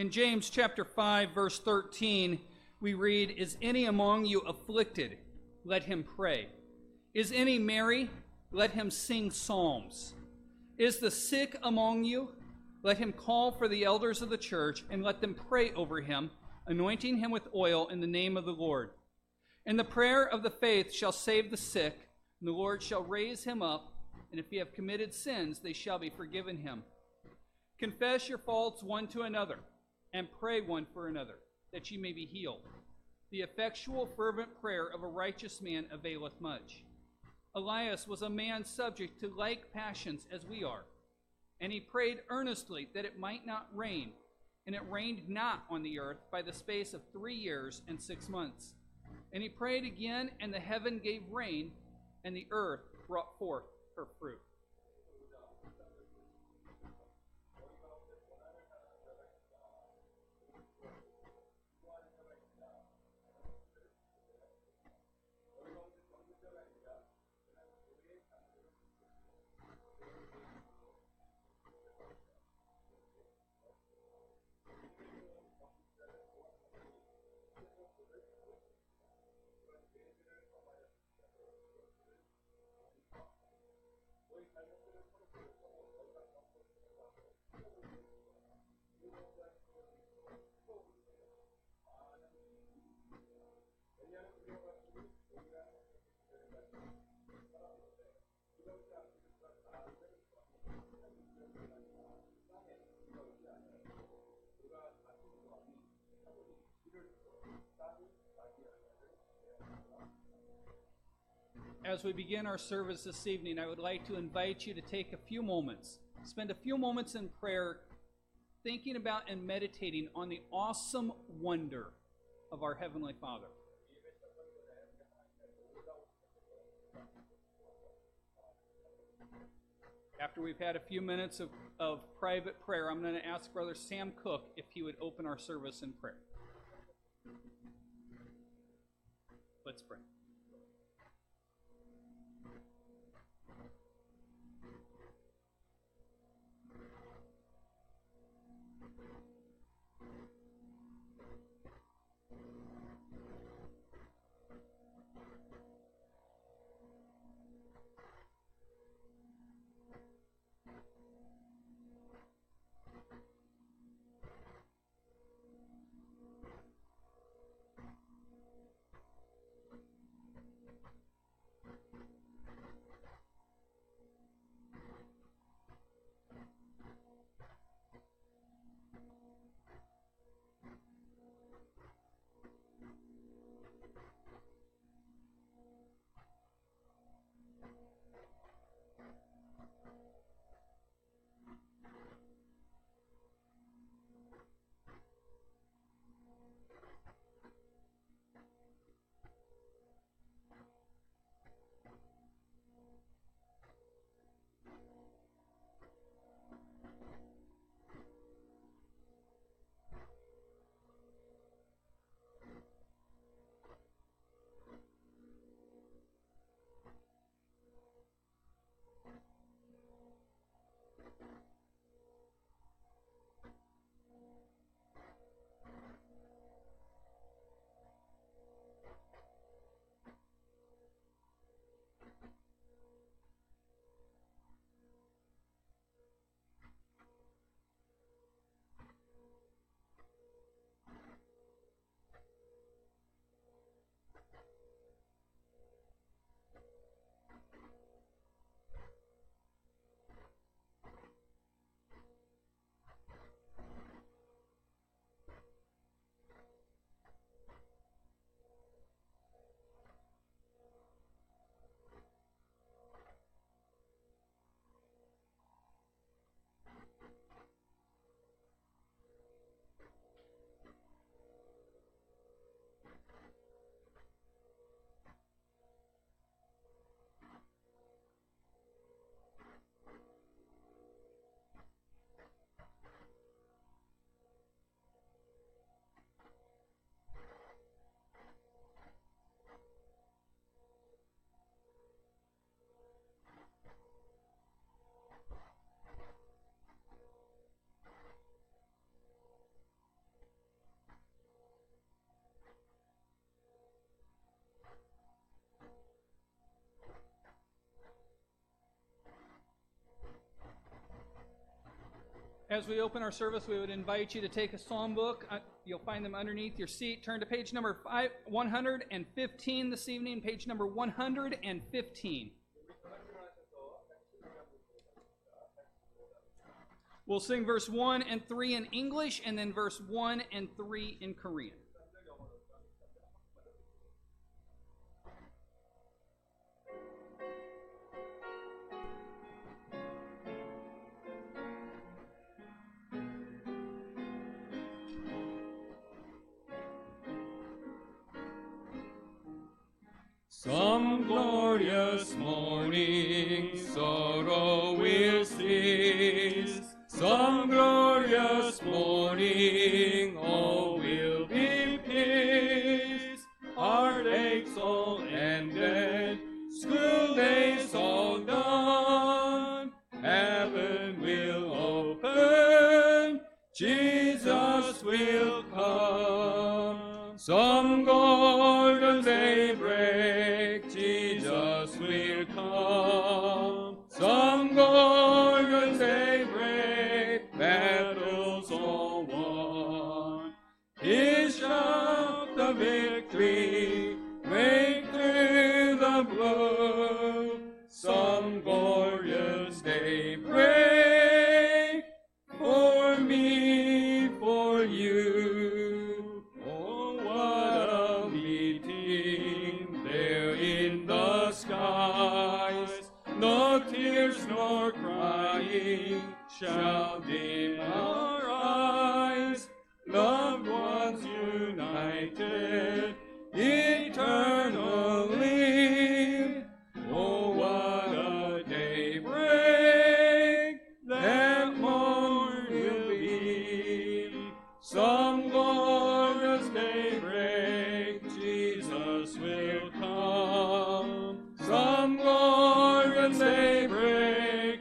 In James chapter 5, verse 13, we read, "Is any among you afflicted? Let him pray. Is any merry? Let him sing psalms. Is the sick among you? Let him call for the elders of the church, and let them pray over him, anointing him with oil in the name of the Lord. And the prayer of the faith shall save the sick, and the Lord shall raise him up, and if he have committed sins, they shall be forgiven him. Confess your faults one to another, and pray one for another, that ye may be healed. The effectual fervent prayer of a righteous man availeth much. Elias was a man subject to like passions as we are, and he prayed earnestly that it might not rain, and it rained not on the earth by the space of 3 years and 6 months. And he prayed again, and the heaven gave rain, and the earth brought forth her fruit." As we begin our service this evening, I would like to invite you to take a few moments, spend a few moments in prayer, thinking about and meditating on the awesome wonder of our Heavenly Father. After we've had a few minutes of private prayer, I'm going to ask Brother Sam Cook if he would open our service in prayer. Let's pray. As we open our service, we would invite you to take a psalm book. You'll find them underneath your seat. Turn to page number 115 this evening, page number 115. We'll sing verse 1 and 3 in English, and then verse 1 and 3 in Korean. Some glorious morning sorrow will cease, some glorious morning all will be peace. Heartaches all ended, school days all done, heaven will open, Jesus will come. Some golden daybreak shall dim our eyes, loved ones united eternally. Oh, what a daybreak that morn will be. Some glorious daybreak, Jesus will come. Some glorious daybreak,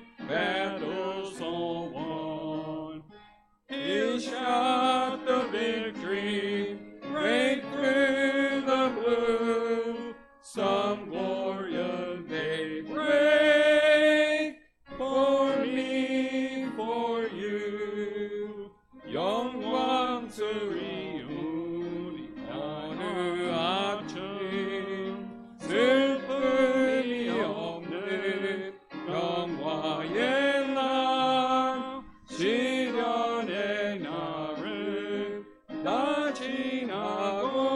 some glorious daybreak for me, for you, young ones to reunion, honor our children, simply omni, young wine love, Shion and Aru, Dachinago,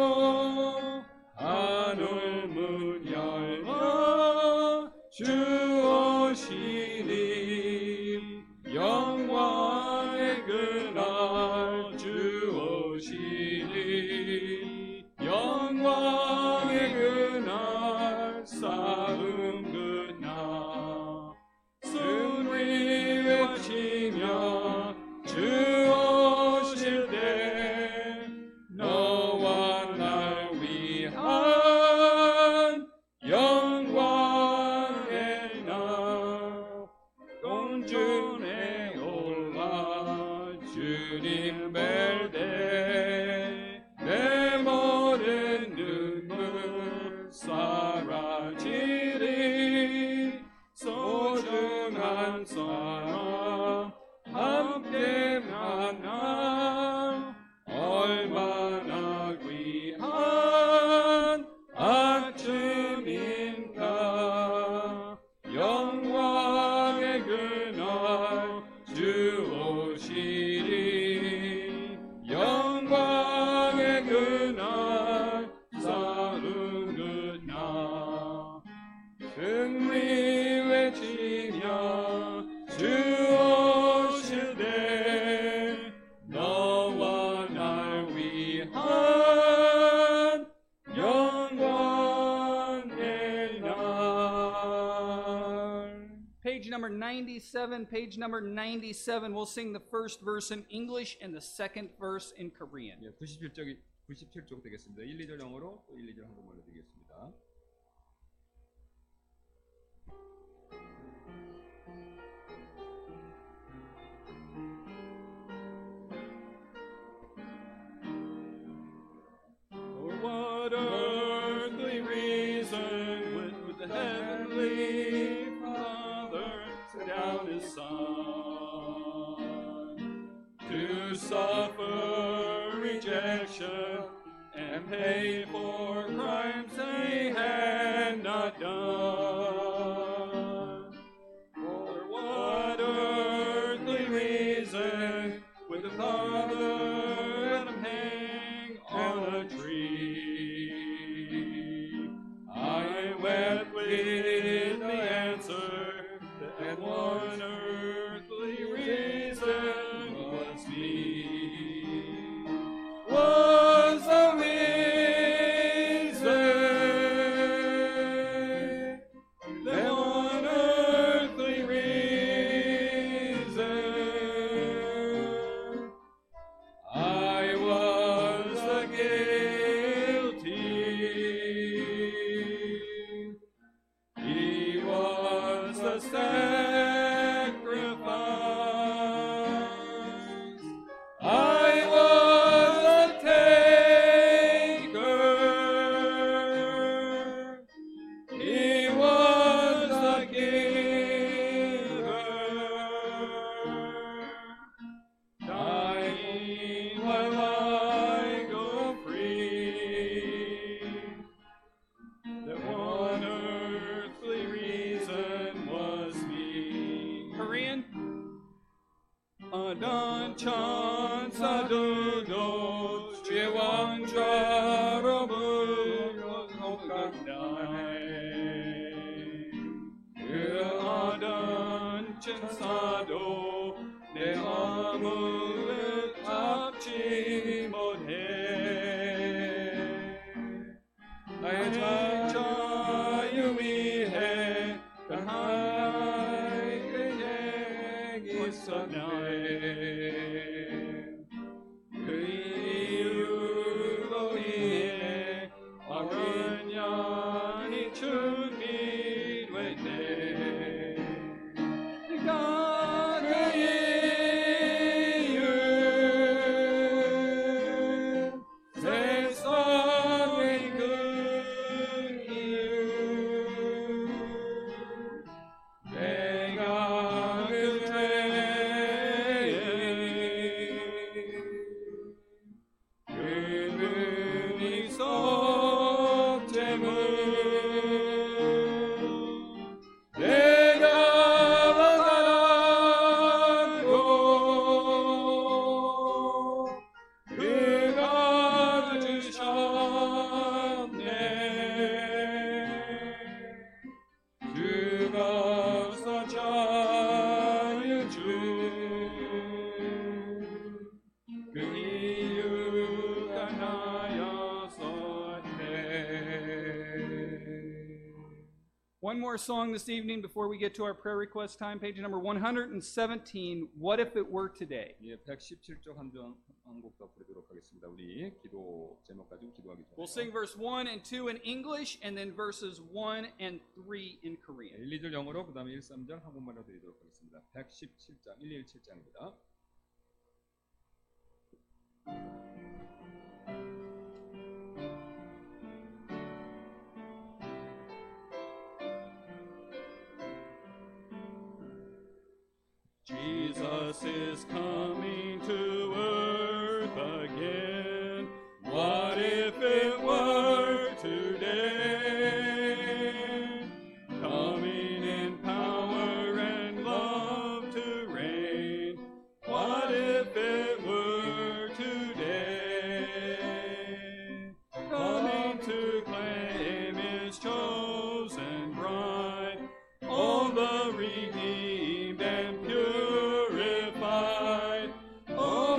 Hanu. Juoshili, young Wagner, Juoshili, young Wagner, Salum Gudna, soon we will see ya, Juoshili, no one are we had, young Wagner. Page number 97. We'll sing the first verse in English and the second verse in Korean. 97쪽 되겠습니다. 1, 2절 영어로, 1, 2절 한국말로 되겠습니다. What earthly reason with the heavenly Father? Down his son. to suffer rejection and pay for crimes they had not done. For what earthly reason would the Father let him hang on a tree? I wept with the answer that one earthly reason was me. One more song this evening before we get to our prayer request time, page number 117, What If It Were Today? We'll sing verse 1 and 2 in English and then verses 1 and 3 in Korean. 117장 117장입니다. Jesus is coming to earth again. What if it were today? Coming in power and love to reign. What if it were today? Coming to claim his chosen bride, all the redeemed and pure. Oh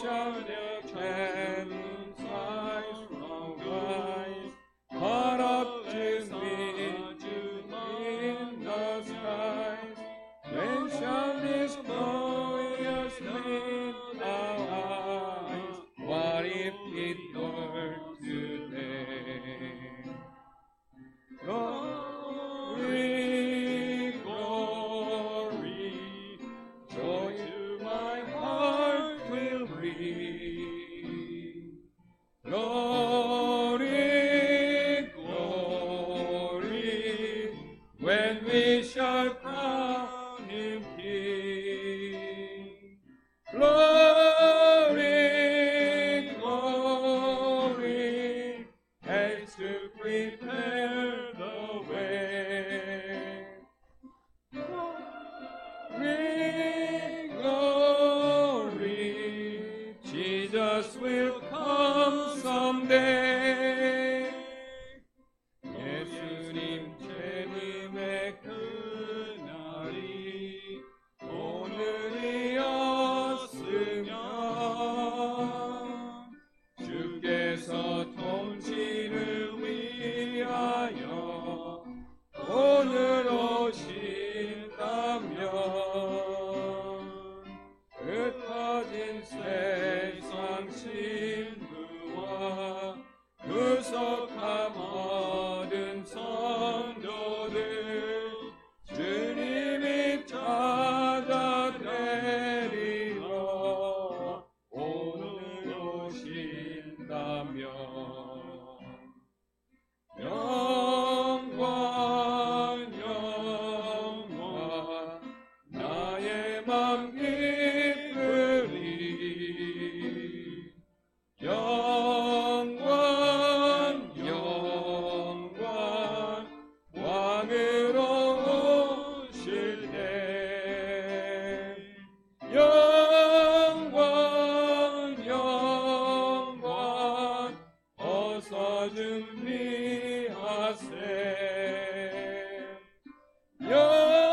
shall declare thy strong but up to thee in the skies. When shall this glorious light arise? What if it were today? Glory, glory, joy to my heart will bring. Glory, glory, when we shall crown him king. Glory, glory, and to prepare glory, Jesus will come someday. 예수님 재림의 그날이 오늘이었으면 주께서 통치를 위하여 오늘 오신다면 흩어진 세상 친구와 구속함 얻은 성도들 주님이 찾아 데리러 오늘 오신다면 영광 영광 나의 맘 영원, 영원, 왕으로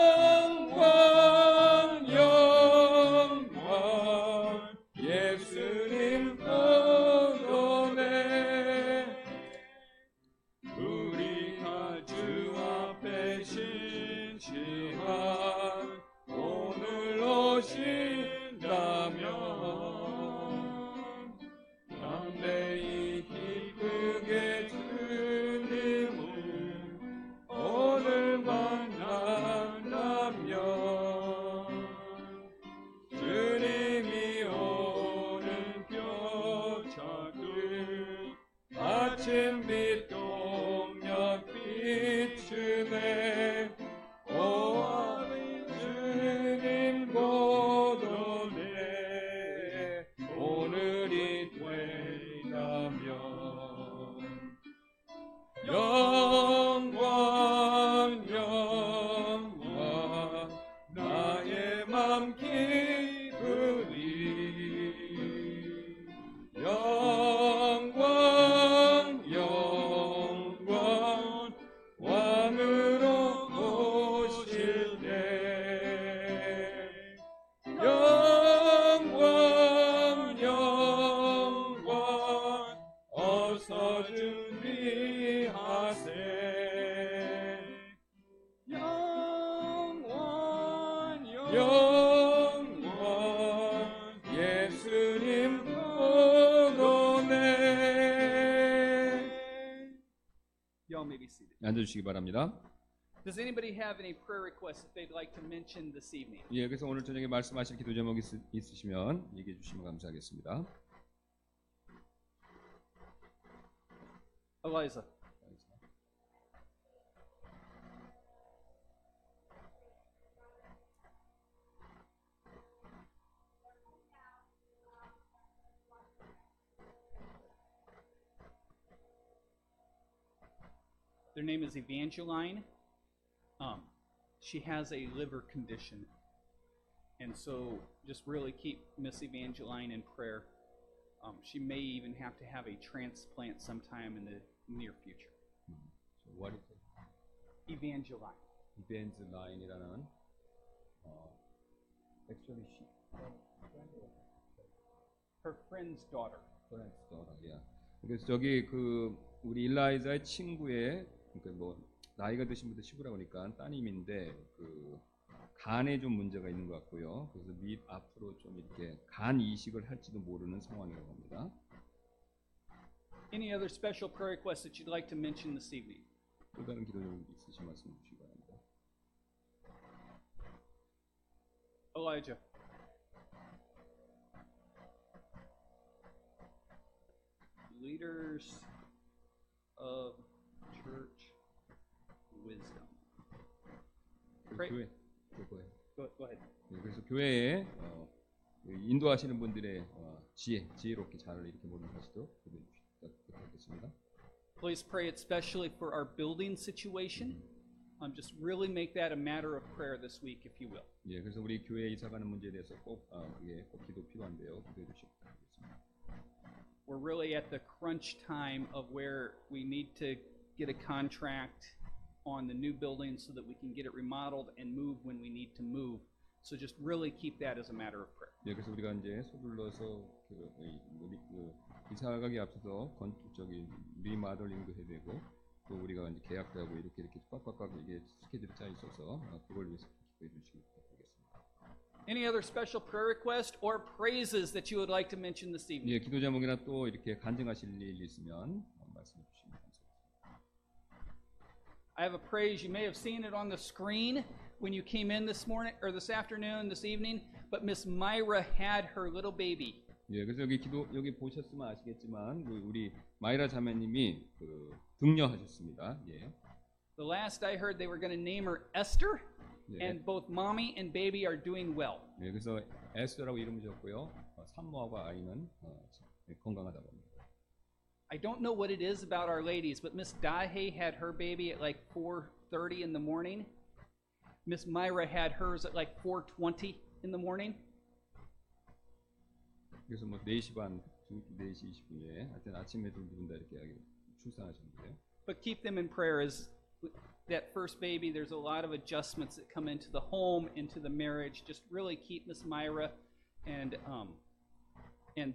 오실 때 영원, 영원, 어서 준비하세 영원, 영원, 예수님 오늘 오신다면 담대히 기쁘게 주님을 오늘 만난다면 주님이 오는 표적을 아침빛 동력 비추네 영원 영원 나의 맘 기쁘리 영원 영원 왕으로 오실 때 영원 영원 어서 준비하세 영원 영원 예수님 보도네 앉아주시기 바랍니다. Does anybody have any prayer requests that they'd like to mention this evening? 예, 그래서 오늘 저녁에 말씀하실 기도 제목이 있으시면 얘기해 주시면 감사하겠습니다. Eliza. Their name is Evangeline. She has a liver condition, and so just really keep Miss Evangeline in prayer. She may even have to have a transplant sometime in the near future. So what is it? Evangeline. Evangeline이라는 actually she. her friend's daughter. Friend's daughter, yeah. 그래서 저기 그 우리 일라이자의 친구의 그러니까 뭐 나이가 드신 분들 시부라니까 따님인데 그 간에 좀 문제가 있는 것 같고요. 그래서 및 앞으로 좀 이렇게 간 이식을 할지도 모르는 상황이라고 합니다. Any other special prayer requests that you'd like to mention this evening? 또 다른 기도 있으신 말씀 주시기 바랍니다. Elijah. Leaders of church wisdom. Pray. Go ahead. 그래서 교회에 인도하시는 분들의 지혜롭게 잘 이렇게 모든 것도 부탁드리겠습니다. Please pray especially for our building situation. Just really make that a matter of prayer this week, if you will. 예, 그래서 우리 교회 이사가는 문제에 대해서 꼭 기도 필요한데요. 기도해 주시기 바랍니다. We're really at the crunch time of where we need to get a contract on the new building so that we can get it remodeled and move when we need to move. So just really keep that as a matter of prayer. 예, 그래서 우리가 이제 서둘러서 이사 가기 앞서서 건축적인 리모델링도 해야 되고 또 우리가 이제 계약도 하고 이렇게 빡빡빡 이게 스케줄이 짜 있어서 그걸 위해서 기도해 주시기 바라겠습니다. Any other special prayer request or praises that you would like to mention this evening? 예, 기도 제목이나 또 이렇게 간증하실 일이 있으면 말씀해 주시면 감사하겠습니다. I have a praise. You may have seen it on the screen when you came in this morning or this afternoon, this evening. But Miss Myra had her little baby. 예, 그래서 여기 기도 여기 보셨으면 아시겠지만 우리 마이라 자매님이 그 등려하셨습니다. 예. The last I heard, they were going to name her Esther. 예. And both mommy and baby are doing well. 예, 그래서 에스더라고 이름을 지었고요. 산모하고 아이는 건강하다고 합니다. I don't know what it is about our ladies, but Miss Dahe had her baby at like 4:30 in the morning. Miss Myra had hers at like 4:20 in the morning. 그래서 뭐 4시 반, 4시 20분에 하여튼 아침에 둘 다 이렇게 출산하셨는데요. But keep them in prayer as that first baby, there's a lot of adjustments that come into the home, into the marriage. Just really keep Miss Myra and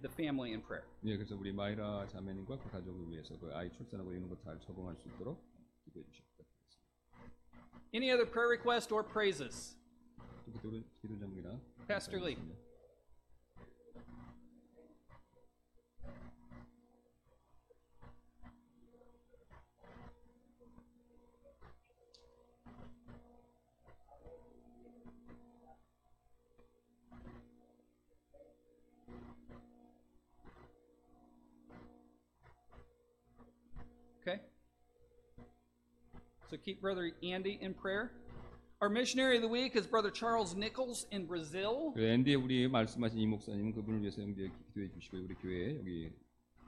the family in prayer. 예, 그래서 우리 마이라 자매님과 그 가족을 위해서 그 아이 출산하고 이런 거 잘 적응할 수 있도록 기도해 주시기 바랍니다. Any other prayer request or praises? 기도 제목이나 Pastor Lee. So keep Brother Andy in prayer. Our missionary of the week is Brother Charles Nichols in Brazil. 앤디 우리 말씀하신 이 목사님은 그분을 위해서 형제 기도해 주시고 우리 교회 여기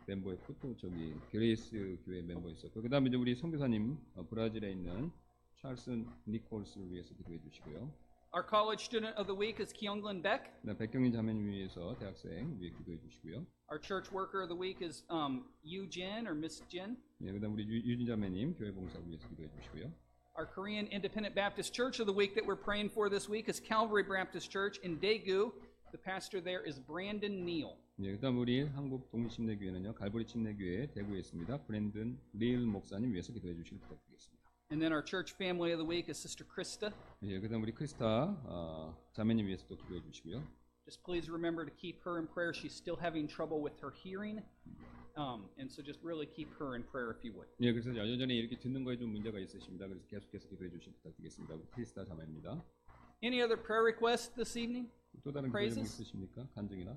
멤버의 포토 저기 그레이스 교회 멤버 있었고 그다음에 이제 우리 선교사님 브라질에 있는 찰스 니콜스를 위해서 기도해 주시고요. Our college student of the week is Kyunglin Beck. 백경민 자매님 위해서 대학생 위해 기도해 주시고요. Our church worker of the week is Yu Jin or Miss Jin. 예, 그다음 우리 유진 자매님 교회 봉사 위해서 기도해 주시고요. Our Korean Independent Baptist Church of the week that we're praying for this week is Calvary Baptist Church in Daegu. The pastor there is Brandon Neal. 예, 그다음 우리 한국 독립침례교회는요 갈보리 침례교회 대구에 있습니다. 브랜든 닐 목사님 위해서 기도해 주시길 부탁드리겠습니다. And then our church family of the week is Sister Krista. 예, 그다음 우리 크리스타 자매님 위해서 또 기도해 주시고요. Just please remember to keep her in prayer. She's still having trouble with her hearing, and so just really keep her in prayer if you would. 예, 그래서 여전히 이렇게 듣는 거에 좀 문제가 있으십니다. 그래서 계속해서 기도해 주시면 부탁드리겠습니다. 크리스타 자매입니다. Any other prayer requests this evening? 또 다른 기도 있으십니까? 간증이나?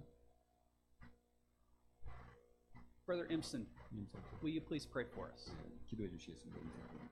Brother Impson, will you please pray for us? 예, 기도해 주시겠습니다.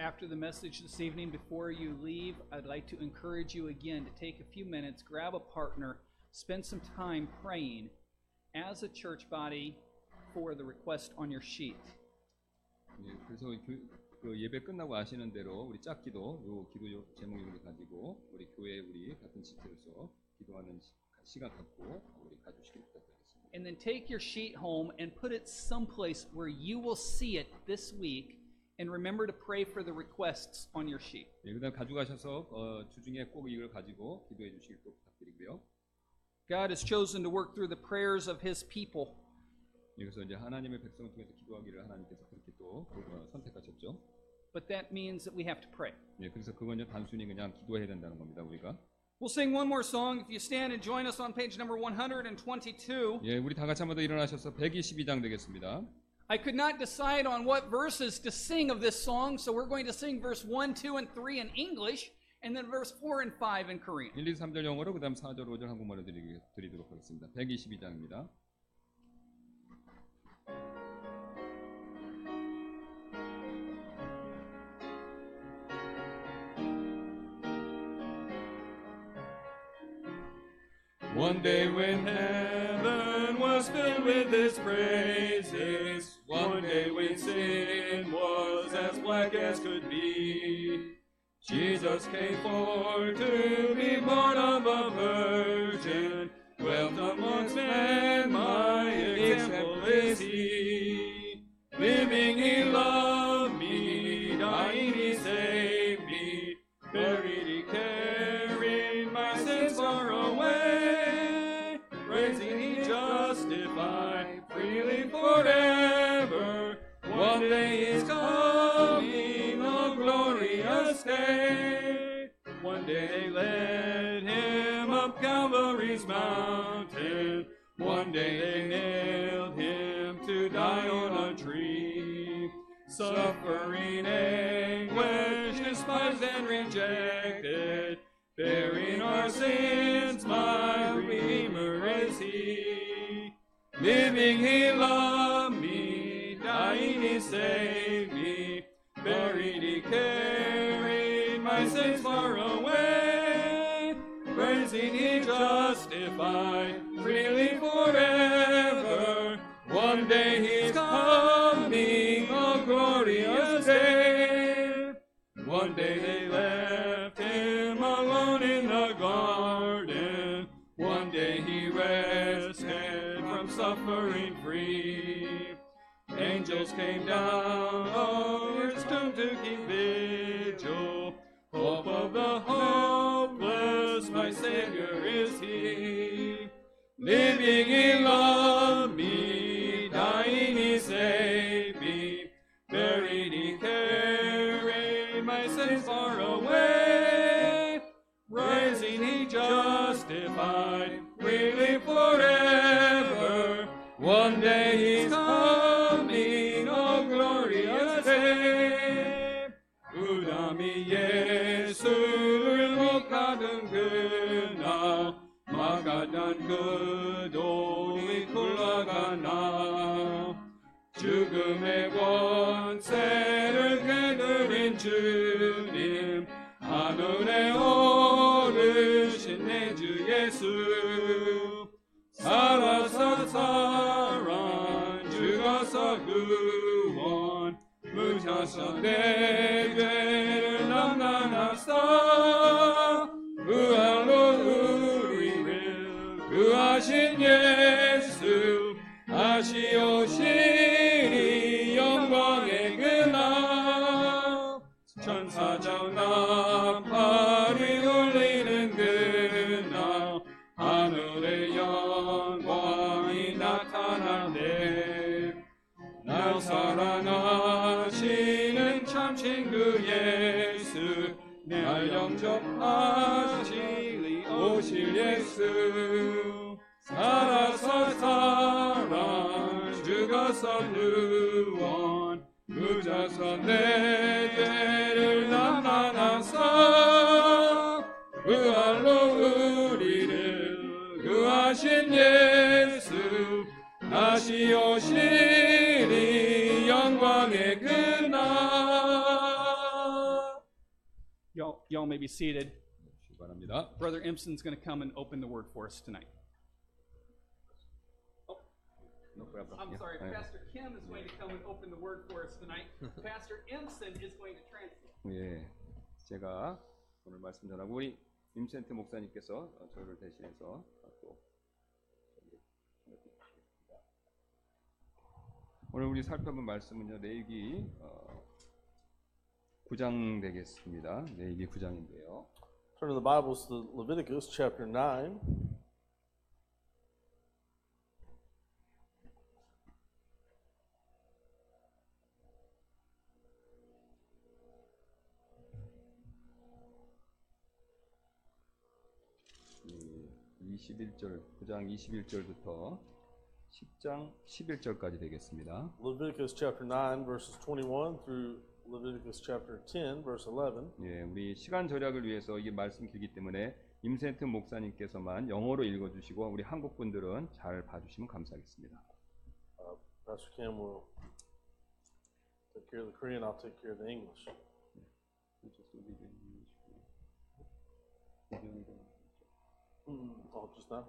After the message this evening, before you leave, I'd like to encourage you again to take a few minutes, grab a partner, spend some time praying as a church body for the request on your sheet. 예, 그래서 그 예배 끝나고 아시는 대로 우리 짝기도 요 기도 제목 이름을 가지고 우리 교회 우리 같은 집회로서 기도하는 시간 갖고 우리 가주시길 부탁드리겠습니다. And then take your sheet home and put it someplace where you will see it this week. And remember to pray for the requests on your sheet. 예, 그다음 가져가셔서 주중에 꼭 이걸 가지고 기도해 주시길 또 부탁드리고요. God has chosen to work through the prayers of His people. 여기서 이제 하나님의 백성을 통해서 기도하기를 하나님께서 그렇게 또 선택하셨죠. But that means that we have to pray. 예, 그래서 그건 단순히 그냥 기도해야 된다는 겁니다, 우리가. We'll sing one more song. If you stand and join us on page number 122. 예, 우리 다 같이 한번 더 일어나셔서 122장 되겠습니다. I could not decide on what verses to sing of this song, so we're going to sing verse 1, 2, and 3 in English, and then verse 4 and 5 in Korean. 1, 2, 3절 영어로, 그 다음 4절, 5절 한국말로 드리도록 하겠습니다. 122장입니다. One day when heaven was filled with His praises, one day when sin was as black as could be, Jesus came forth to be born of a virgin. Dwelt amongst men, my example is He. Living He loved me, dying He saved me, buried He carried my sins far away, raising He justified freely forever. One day is coming, a glorious day. One day they led Him up Calvary's mountain. One day they nailed Him to die on a tree. Suffering anguish, despised and rejected, bearing our sins, my Redeemer is He. Living He loved me, dying He saved me, buried He carried my sins far away, praising He justified freely forever. One day He's coming, a glorious day. One day they left Him alone in the garden. One day He rested from suffering free. Angels came down o'er His tomb to keep vigil. Hope of the hopeless, my Savior is He. Living He loved me, dying He saved me, buried He carried my sins far away, rising He justified freely forever. One day He's come. 우리 예수를 못 가던 그날 막아던 그 돌이 굴러가나 죽음의 권세를 깨뜨린 주님 하늘에 오르신 내 주 예수 살아서 사랑 죽어서 구원 무차서 내 죄 나서 부활로 우리를 구하신 예수 다시 오시리 영광의 그날 천사장 나팔이 울리는 그날 하늘의 영광이 나타나네 날 사랑하시는 참 친구 예수 날 영접하시리 오실 예수 살아서 사랑 죽어서 구원 무자서 내 죄를 담아나서 부활로 우리를 구하신 예수 다시 오시리 영광의 그날 Y'all may be seated. Brother Impson's going to come and open the word for us tonight. Oh, no problem. I'm sorry, Pastor Kim is going to come and open the word for us tonight. Pastor Impson is going to translate. 예, 제가 오늘 말씀 전하고 우리 임센트 목사님께서 저를 대신해서 또 오늘 우리 살펴본 말씀은요 레위기 9장 되겠습니다. 레위기 9장인데요. Turn to the Bibles to Leviticus chapter 9. Leviticus chapter 9 verses 21 through Leviticus chapter 10 verse 11. 예, 우리 시간 절약을 위해서 이게 말씀 길기 때문에 임센트 목사님께서만 영어로 읽어 주시고 우리 한국 분들은 잘 봐 주시면 감사하겠습니다. Pastor Kim will take care of the Korean, I'll take care of the English. Oh, just now?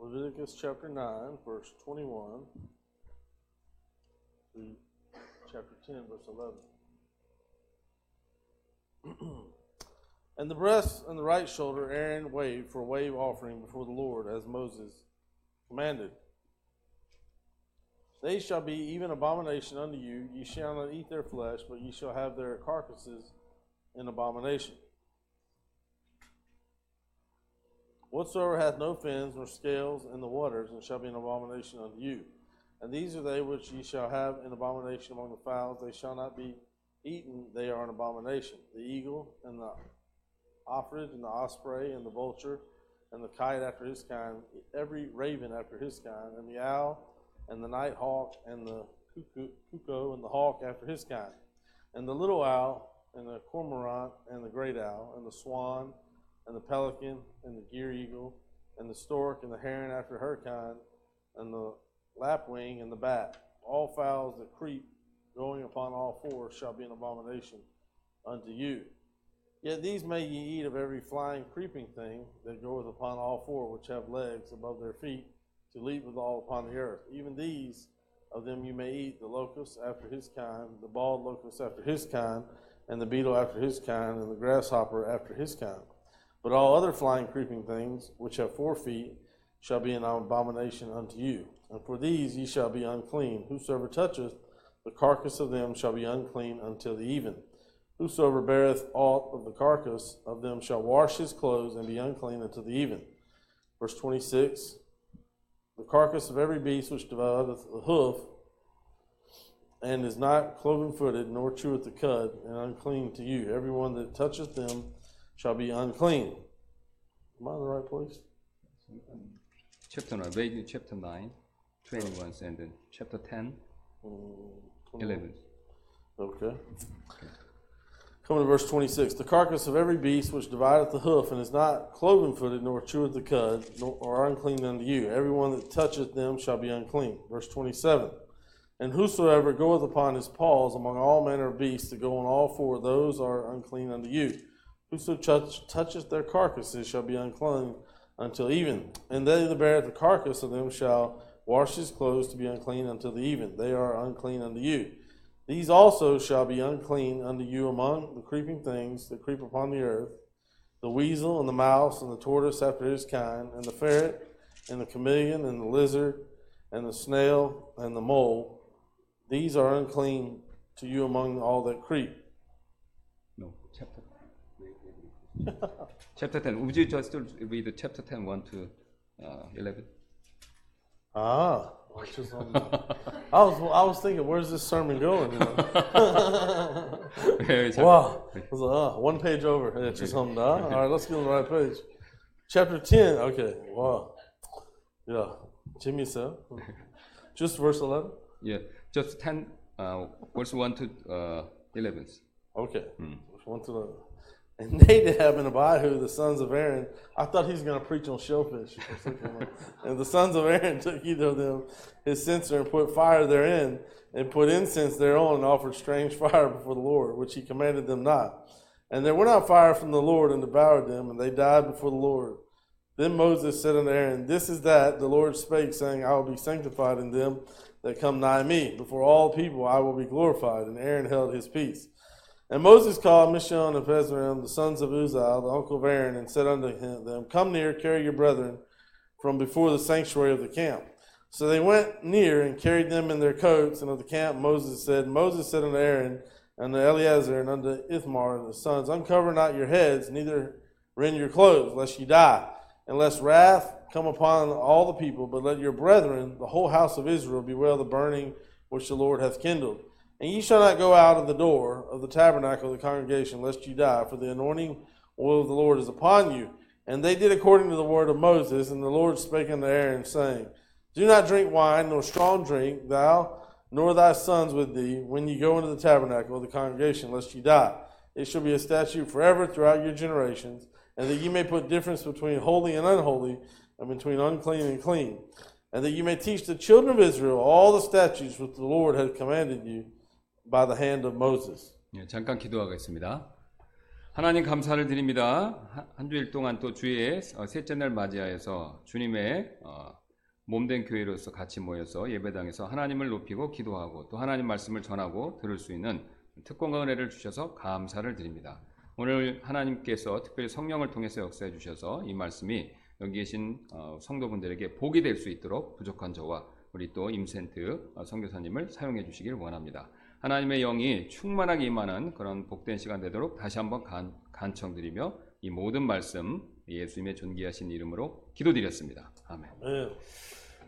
Leviticus chapter 9, verse 21 through chapter 10, verse 11. And the breast and the right shoulder Aaron waved for a wave offering before the Lord, as Moses commanded. They shall be even abomination unto you. Ye shall not eat their flesh, but ye shall have their carcasses in abomination. Whatsoever hath no fins nor scales in the waters, and shall be an abomination unto you. And these are they which ye shall have an abomination among the fowls. They shall not be eaten. They are an abomination. The eagle, and the ostrich, and the osprey, and the vulture, and the kite after his kind, every raven after his kind, and the owl, and the night hawk, and the cuckoo, and the hawk after his kind, and the little owl, and the cormorant, and the great owl, and the swan, and the pelican, and the gear eagle, and the stork, and the heron after her kind, and the lapwing, and the bat. All fowls that creep, going upon all fours, shall be an abomination unto you. Yet these may ye eat of every flying, creeping thing that goeth upon all four, which have legs above their feet, to leap withal upon the earth. Even these of them you may eat, the locust after his kind, the bald locust after his kind, and the beetle after his kind, and the grasshopper after his kind. But all other flying, creeping things, which have 4 feet, shall be an abomination unto you. And for these ye shall be unclean. Whosoever toucheth the carcass of them shall be unclean until the even. Whosoever beareth aught of the carcass of them shall wash his clothes and be unclean until the even. Verse 26, the carcass of every beast which devoureth the hoof, and is not cloven-footed, nor cheweth the cud, and unclean to you. Everyone that toucheth them shall be unclean. Am I in the right place? Chapter 9, 21, and then chapter 10, 11. Okay. Coming to verse 26. The carcass of every beast which divideth the hoof, and is not cloven-footed, nor cheweth the cud, are unclean unto you. Everyone that toucheth them shall be unclean. Verse 27. And whosoever goeth upon his paws among all manner of beasts that go on all four, those are unclean unto you. Whoso toucheth their carcasses shall be unclean until even. And they that beareth the carcass of them shall wash his clothes to be unclean until the even. They are unclean unto you. These also shall be unclean unto you among the creeping things that creep upon the earth, the weasel and the mouse and the tortoise after his kind, and the ferret and the chameleon and the lizard and the snail and the mole. These are unclean to you among all that creep. No, chapter 10. Chapter 10. Would you just read chapter 10, 1 to 11? I was thinking, where's this sermon going? You know? Wow. I was like, one page over. All right, let's get on the right page. Chapter 10. Okay. Wow. Yeah. Jimmy said. Just verse 11? Yeah. Just 10, verse 1 to 11. Okay. Verse 1 to 11. and Nadab and Abihu, the sons of Aaron. I thought he was going to preach on shellfish. And the sons of Aaron took either of them his censer and put fire therein, and put incense thereon, and offered strange fire before the Lord, which he commanded them not. And there went out fire from the Lord and devoured them, and they died before the Lord. Then Moses said unto Aaron, This is that the Lord spake, saying, I will be sanctified in them that come nigh me. Before all people I will be glorified. And Aaron held his peace. And Moses called Mishael and Evangeline, the sons of Uzal, the uncle of Aaron, and said unto them, Come near, carry your brethren from before the sanctuary of the camp. So they went near and carried them in their coats, and of the camp Moses said unto Aaron, and unto Eliezer, and unto Ithmar, and the sons, Uncover not your heads, neither rend your clothes, lest you die, and lest wrath come upon all the people, but let your brethren, the whole house of Israel, beware the burning which the Lord hath kindled. And ye shall not go out of the door of the tabernacle of the congregation, lest you die, for the anointing oil of the Lord is upon you. And they did according to the word of Moses, and the Lord spake unto Aaron, saying, Do not drink wine, nor strong drink, thou nor thy sons with thee, when ye go into the tabernacle of the congregation, lest ye die. It shall be a statute forever throughout your generations, and that ye may put difference between holy and unholy, and between unclean and clean, and that ye may teach the children of Israel all the statutes which the Lord hath commanded you by the hand of Moses. 예, 잠깐 기도하겠습니다. 하나님 감사를 드립니다. 한 주일 동안 또 주의 셋째 날 맞이하여서 주님의 몸된 교회로서 같이 모여서 예배당에서 하나님을 높이고 기도하고 또 하나님 말씀을 전하고 들을 수 있는 특권과 은혜를 주셔서 감사를 드립니다. 오늘 하나님께서 특별히 성령을 통해서 역사해 주셔서 이 말씀이 여기 계신 성도분들에게 복이 될 수 있도록 부족한 저와 우리 또 임센트 선교사님을 사용해 주시길 원합니다. 하나님의 영이 충만하게 임하는 그런 복된 시간 되도록 다시 한번 간청드리며 이 모든 말씀 예수님의 존귀하신 이름으로 기도드렸습니다. 아멘.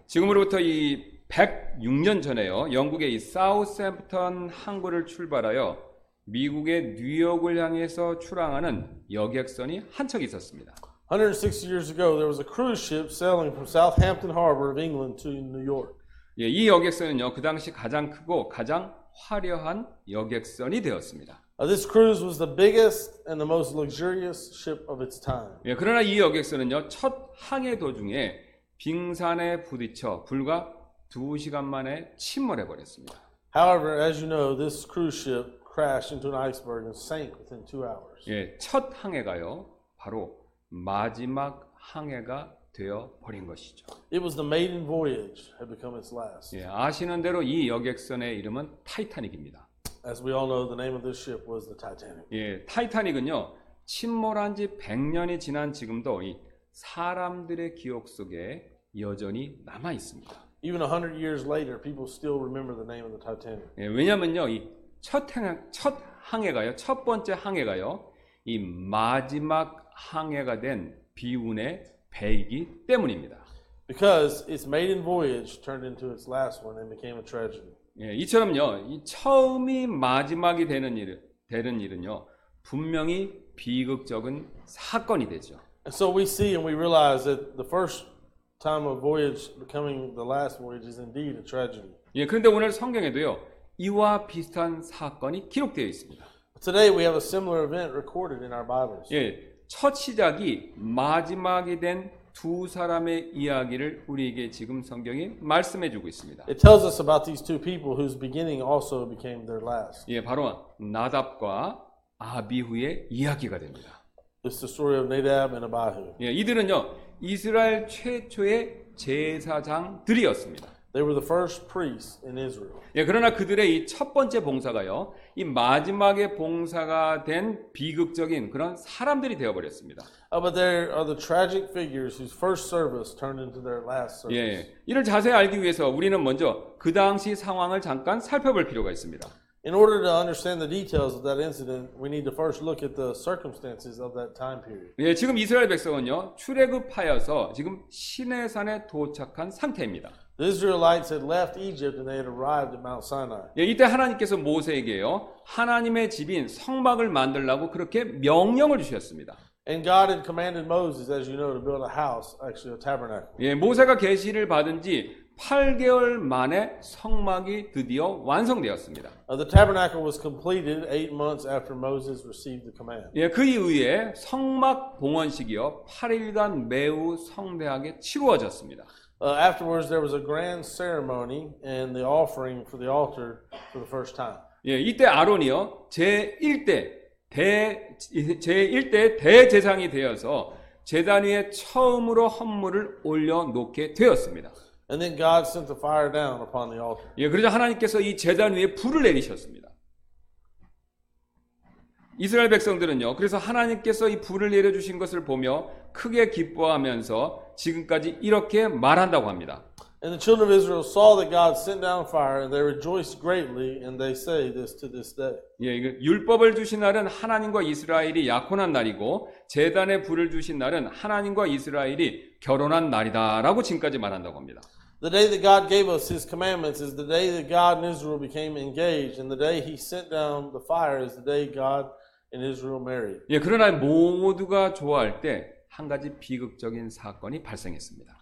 지금으로부터 이 106년 전에요. 영국의 이 사우샘프턴 항구를 출발하여 미국의 뉴욕을 향해서 출항하는 여객선이 한 척 있었습니다. 160 years ago, there was a cruise ship sailing from Southampton harbor of England to New York. 예, 이 여객선은요, 그 당시 가장 크고 가장 화려한 여객선이 되었습니다. This cruise was the biggest and the most luxurious ship of its time. 예, 그러나 이 여객선은요, 첫 항해 도중에 빙산에 부딪혀 불과 2시간 만에 침몰해 버렸습니다. However, as you know, this cruise ship crashed into an iceberg and sank within 2 hours. 예, 첫 항해가요, 바로 마지막 항해가 되어 버린 것이죠. It was the maiden voyage had become its last. 예, 아시는 대로 이 여객선의 이름은 타이타닉입니다. As we all know, the name of this ship was the Titanic. 예, 타이타닉은요, 침몰한 지 100년이 지난 지금도 이 사람들의 기억 속에 여전히 남아 있습니다. Even 100 years later, people still remember the name of the Titanic. 예, 왜냐면요, 이 첫 번째 항해가요, 이 마지막 항해가 된 비운의 배이기 때문입니다. Because its maiden voyage turned into its last one and became a tragedy. 예, 이처럼요, 이 처음이 마지막이 되는 일은요, 분명히 비극적인 사건이 되죠. And so we see and we realize that the first time of voyage becoming the last voyage is indeed a tragedy. 예, 그런데 오늘 성경에도요, 이와 비슷한 사건이 기록되어 있습니다. Today we have a similar event recorded in our Bibles. 예, 첫 시작이 마지막이 된 두 사람의 이야기를 우리에게 지금 성경이 말씀해주고 있습니다. It tells us about these two people whose beginning also became their last. 예, 바로 나답과 아비후의 이야기가 됩니다. It's the story of Nadab and Abihu. 예, 이들은요, 이스라엘 최초의 제사장들이었습니다. They were the first priests in Israel. 예, 그러나 그들의 이 첫 번째 봉사가요, 이 마지막에 봉사가 된 비극적인 그런 사람들이 되어 버렸습니다. But there are the tragic figures whose first service turned into their last service. 예, 이를 자세히 알기 위해서 우리는 먼저 그 당시 상황을 잠깐 살펴볼 필요가 있습니다. In order to understand the details of that incident, we need to first look at the circumstances of that time period. 예, 지금 이스라엘 백성은요, 출애굽하여서 지금 시내산에 도착한 상태입니다. The Israelites had left Egypt and they had arrived at Mount Sinai. 예, 이때 하나님께서 모세에게요, 하나님의 집인 성막을 만들라고 그렇게 명령을 주셨습니다. And God had commanded Moses, as you know, to build a house, actually a tabernacle. 예, 모세가 계시를 받은 지 8개월 만에 성막이 드디어 완성되었습니다. The tabernacle was completed 8 months after Moses received the command. 예, 그 이후에 성막 봉헌식이요 8일간 매우 성대하게 치루어졌습니다. Afterwards there was a grand ceremony and the offering for the altar for the first time. 예, 이때 아론이요 제1대 대제사장이 되어서 제단 위에 처음으로 헌물을 올려 놓게 되었습니다. And then God sent the fire down upon the altar. 예, 그러자 하나님께서 이 제단 위에 불을 내리셨습니다. 이스라엘 백성들은요. 그래서 하나님께서 이 불을 내려 주신 것을 보며 크게 기뻐하면서 지금까지 이렇게 말한다고 합니다. And the children of Israel saw that God sent down fire, and they rejoiced greatly, and they say this to this day. 예, 율법을 주신 날은 하나님과 이스라엘이 약혼한 날이고 제단에 불을 주신 날은 하나님과 이스라엘이 결혼한 날이다라고 지금까지 말한다고 합니다. The day that God gave us His commandments is the day that God and Israel became engaged, and the day He sent down the fire is the day God and Israel married. 예, 그러나 모두가 좋아할 때 한 가지 비극적인 사건이 발생했습니다.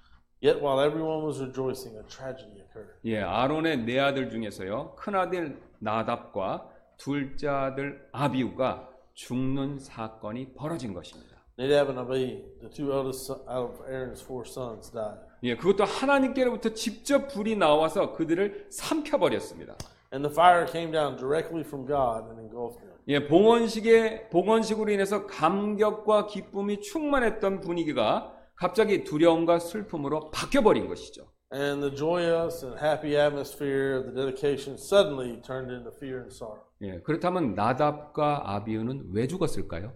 Yet while everyone was rejoicing, a tragedy occurred. 예, 아론의 네 아들 중에서요. 큰아들 나답과 둘째 아들 아비후가 죽는 사건이 벌어진 것입니다. Nadab and Abihu, the two eldest out of Aaron's four sons, died. 예, 그것도 하나님께로부터 직접 불이 나와서 그들을 삼켜 버렸습니다. And the fire came down directly from God and engulfed them. 예, 봉헌식으로 인해서 감격과 기쁨이 충만했던 분위기가 갑자기 두려움과 슬픔으로 바뀌어버린 것이죠. And the joyous and happy atmosphere of the dedication suddenly turned into fear and sorrow. 예, 그렇다면 나답과 아비후는 왜 죽었을까요?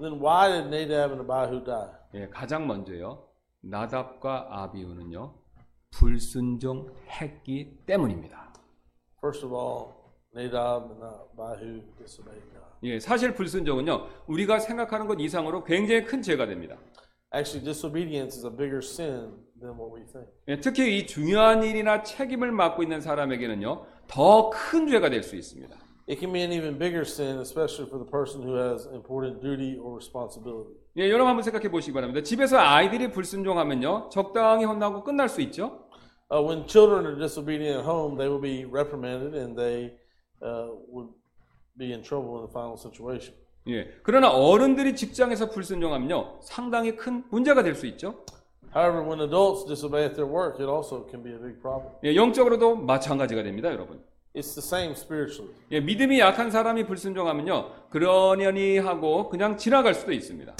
Then why did Nadab and Abihu die? 예, 가장 먼저요. 나답과 아비후는요. 불순종했기 때문입니다. First of all, Nadab and Abihu disobeyed God. 예, 사실 불순종은요. 우리가 생각하는 것 이상으로 굉장히 큰 죄가 됩니다. Actually, disobedience is a bigger sin than what we think. 예, 특히 이 중요한 일이나 책임을 맡고 있는 사람에게는요, 더 큰 죄가 될 수 있습니다. It can be an even bigger sin, especially for the person who has important duty or responsibility. 예, 여러분 한번 생각해 보시기 바랍니다. 집에서 아이들이 불순종하면요, 적당히 혼나고 끝날 수 있죠. When children are disobedient at home, they will be reprimanded and they would be in trouble in the final situation. 예, 그러나 어른들이 직장에서 불순종하면요 상당히 큰 문제가 될 수 있죠. However, when adults disobey at their work, it also can be a big problem. 예, 영적으로도 마찬가지가 됩니다, 여러분. It's the same spiritually. 예, 믿음이 약한 사람이 불순종하면요 그러려니 하고 그냥 지나갈 수도 있습니다.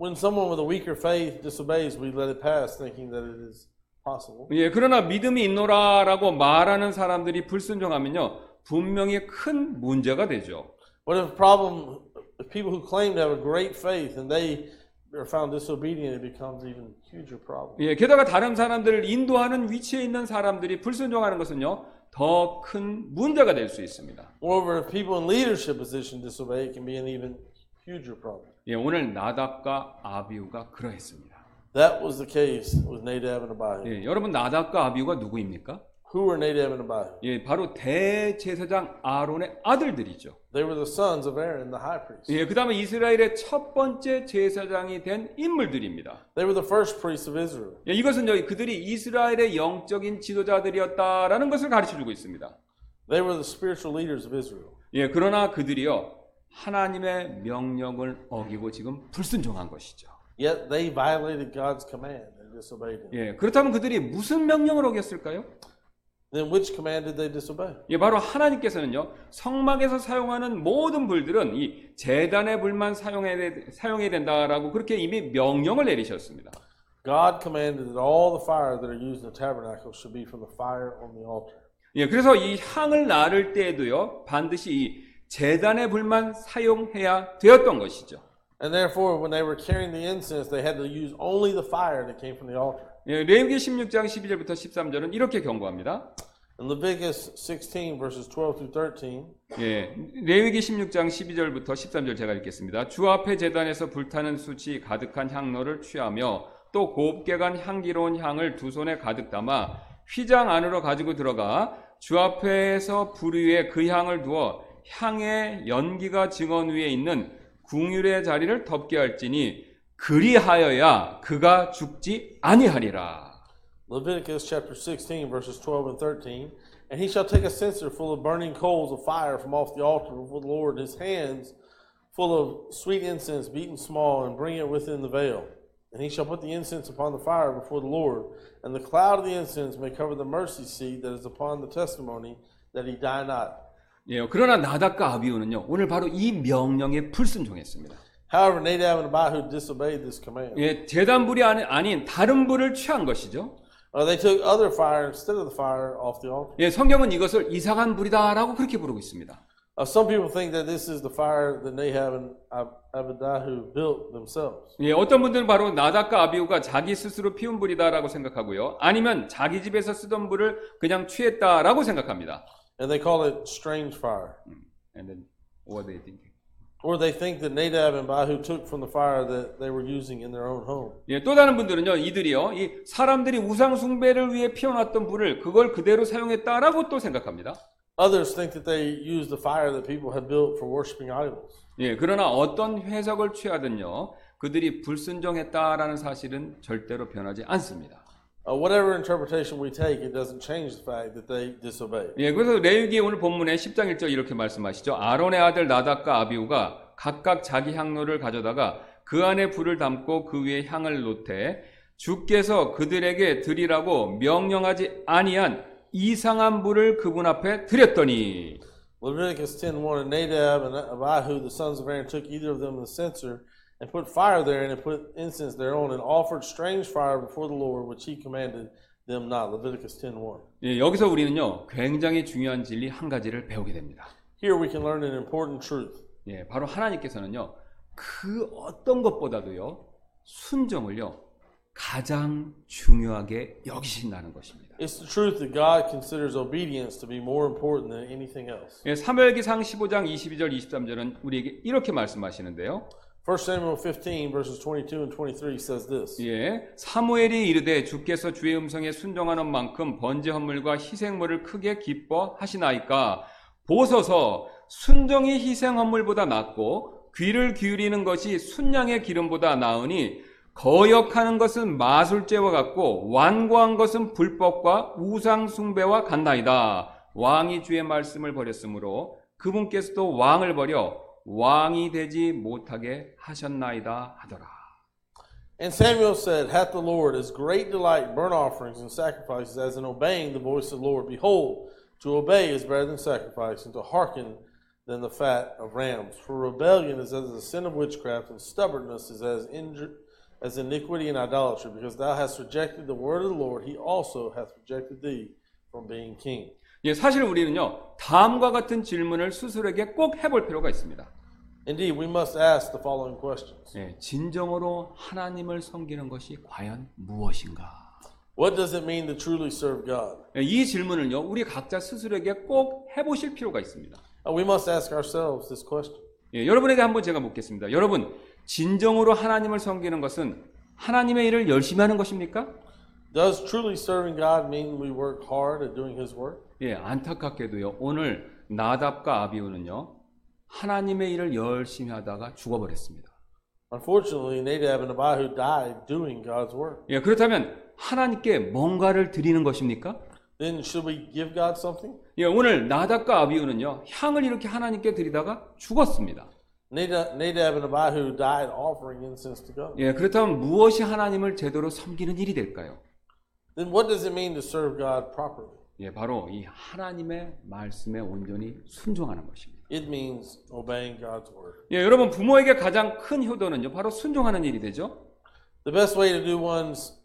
When someone with a weaker faith disobeys, we let it pass, thinking that it is possible. 예, 그러나 믿음이 있노라라고 말하는 사람들이 불순종하면요 분명히 큰 문제가 되죠. What if a problem? If people who claim to have a great faith and they are found disobedient, it becomes even huger problem. 예, 게다가 다른 사람들을 인도하는 위치에 있는 사람들이 불순종하는 것은요 더 큰 문제가 될 수 있습니다. Moreover, if people in leadership position disobey, it can be an even huger problem. 예, 오늘 나답과 아비후가 그러했습니다. That was the case with Nadab and Abihu. 예, 여러분 나답과 아비후가 누구입니까? Who were Nadab and Abihu? 예, 바로 대제사장 아론의 아들들이죠. They were the sons of Aaron, the high priest. 예, 그다음에 이스라엘의 첫 번째 제사장이 된 인물들입니다. They were the first priests of Israel. 예, 이것은요, 그들이 이스라엘의 영적인 지도자들이었다라는 것을 가르쳐주고 있습니다. They were the spiritual leaders of Israel. 예, 그러나 그들이요 하나님의 명령을 어기고 지금 불순종한 것이죠. Yet they violated God's command and disobeyed Him. 예, 그렇다면 그들이 무슨 명령을 어겼을까요? Then which command did they disobey? 예, 바로 하나님께서는요 성막에서 사용하는 모든 불들은 이 제단의 불만 사용해야 된다라고 그렇게 이미 명령을 내리셨습니다. God commanded that all the fire that are used in the tabernacle should be from the fire on the altar. 예, 그래서 이 향을 나를 때에도요 반드시 이 제단의 불만 사용해야 되었던 것이죠. And therefore, when they were carrying the incense, they had to use only the fire that came from the altar. 예, 레위기 16장 12절부터 13절은 이렇게 경고합니다. In Leviticus 16 verses 12 through 13. 예, 레위기 16장 12절부터 13절 제가 읽겠습니다. 주 앞에 제단에서 불타는 수치 가득한 향로를 취하며 또 곱게 간 향기로운 향을 두 손에 가득 담아 휘장 안으로 가지고 들어가 주 앞에서 불 위에 그 향을 두어 향의 연기가 증언 위에 있는 궁율의 자리를 덮게 할지니 그리하여야 그가 죽지 아니하리라. Leviticus chapter 16, verses 12 and 13. And he shall take a censer full of burning coals of fire from off the altar before the Lord, his hands full of sweet incense beaten small, and bring it within the veil. And he shall put the incense upon the fire before the Lord, and the cloud of the incense may cover the mercy seat that is upon the testimony that he die not. 예, 그러나 나답과 아비후는요, 오늘 바로 이 명령에 불순종했습니다. However, Nadab and Abihu disobeyed this command. 예, 제단불이 아닌 다른 불을 취한 것이죠. They took other fire instead of the fire off the altar. 예, 성경은 이것을 이상한 불이다라고 그렇게 부르고 있습니다. Some people think that this is the fire that Nadab and Abihu built themselves. 예, 어떤 분들은 바로 나답과 아비후가 자기 스스로 피운 불이다라고 생각하고요, 아니면 자기 집에서 쓰던 불을 그냥 취했다라고 생각합니다. And they call it strange fire. And then what they think? Or they think that Nadab and Abihu took from the fire that they were using in their own home. 예, 또 다른 분들은요, 이들이요, 이 사람들이 우상 숭배를 위해 피워놨던 불을 그걸 그대로 사용했다라고 또 생각합니다. Others think that they used the fire that people had built for worshiping idols. 예, 그러나 어떤 해석을 취하든요, 그들이 불순종했다라는 사실은 절대로 변하지 않습니다. Whatever interpretation we take, it doesn't change the fact that they disobeyed. 예, 그래서 레위기 오늘 본문에 10장 1절 이렇게 말씀하시죠. 아론의 아들 나답과 아비후가 각각 자기 향로를 가져다가 그 안에 불을 담고 그 위에 향을 놓되 주께서 그들에게 드리라고 명령하지 아니한 이상한 불을 그분 앞에 드렸더니. Leviticus 10:1 and Nadab and Abihu, the sons of Aaron, took either of them the censer and put fire there and put incense thereon and offered strange fire before the Lord, which He commanded them not. Leviticus 10:1. 예, 여기서 우리는요 굉장히 중요한 진리 한 가지를 배우게 됩니다. Here we can learn an important truth. 예, 바로 하나님께서는요 그 어떤 것보다도요 순종을요 가장 중요하게 여기신다는 것입니다. It's the truth that God considers obedience to be more important than anything else. 예, 사무엘기상 15장 22절 23절은 우리에게 이렇게 말씀하시는데요. 1 Samuel 15 verses 22 and 23 says this. 예, 사무엘이 이르되 주께서 주의 음성에 순종하는 만큼 번제 헌물과 희생물을 크게 기뻐하시나이까 보소서 순종이 희생 헌물보다 낫고 귀를 기울이는 것이 순양의 기름보다 나으니 거역하는 것은 마술죄와 같고 완고한 것은 불법과 우상 숭배와 같나이다. 왕이 주의 말씀을 버렸으므로 그분께서도 왕을 버려 왕이 되지 못하게 하셨나이다 하더라. And Samuel said, Hath the Lord as great delight in burnt offerings and sacrifices as in obeying the voice of the Lord? Behold, to obey is better than sacrifice, and to hearken than the fat of rams. For rebellion is as the sin of witchcraft, and stubbornness is as injury. As iniquity and idolatry, because thou hast rejected the word of the Lord, he also hath rejected thee from being king. 예, 사실 우리는요 다음과 같은 질문을 스스로에게 꼭 해볼 필요가 있습니다. Indeed, we must ask the following questions. 예, 진정으로 하나님을 섬기는 것이 과연 무엇인가? What does it mean to truly serve God? 예, 이 질문을요 우리 각자 스스로에게 꼭 해보실 필요가 있습니다. We must ask ourselves this question. 예, 여러분에게 한번 제가 묻겠습니다. 여러분. 진정으로 하나님을 섬기는 것은 하나님의 일을 열심히 하는 것입니까? Does truly serving God mean we work hard at doing His work? 예, 안타깝게도요. 오늘 나답과 아비후는요 하나님의 일을 열심히 하다가 죽어버렸습니다. Unfortunately, Nadab and Abihu died doing God's work. 예, 그렇다면 하나님께 뭔가를 드리는 것입니까? Then should we give God something? 예, 오늘 나답과 아비후는요 향을 이렇게 하나님께 드리다가 죽었습니다. Nadab and Abihu died offering incense to God. 예, 그렇다면 무엇이 하나님을 제대로 섬기는 일이 될까요? Then what does it mean to serve God properly? 예, 바로 이 하나님의 말씀에 온전히 순종하는 것입니다. It means obeying God's word. 예, 여러분 부모에게 가장 큰 효도는요, 바로 순종하는 일이 되죠. The best way to do one's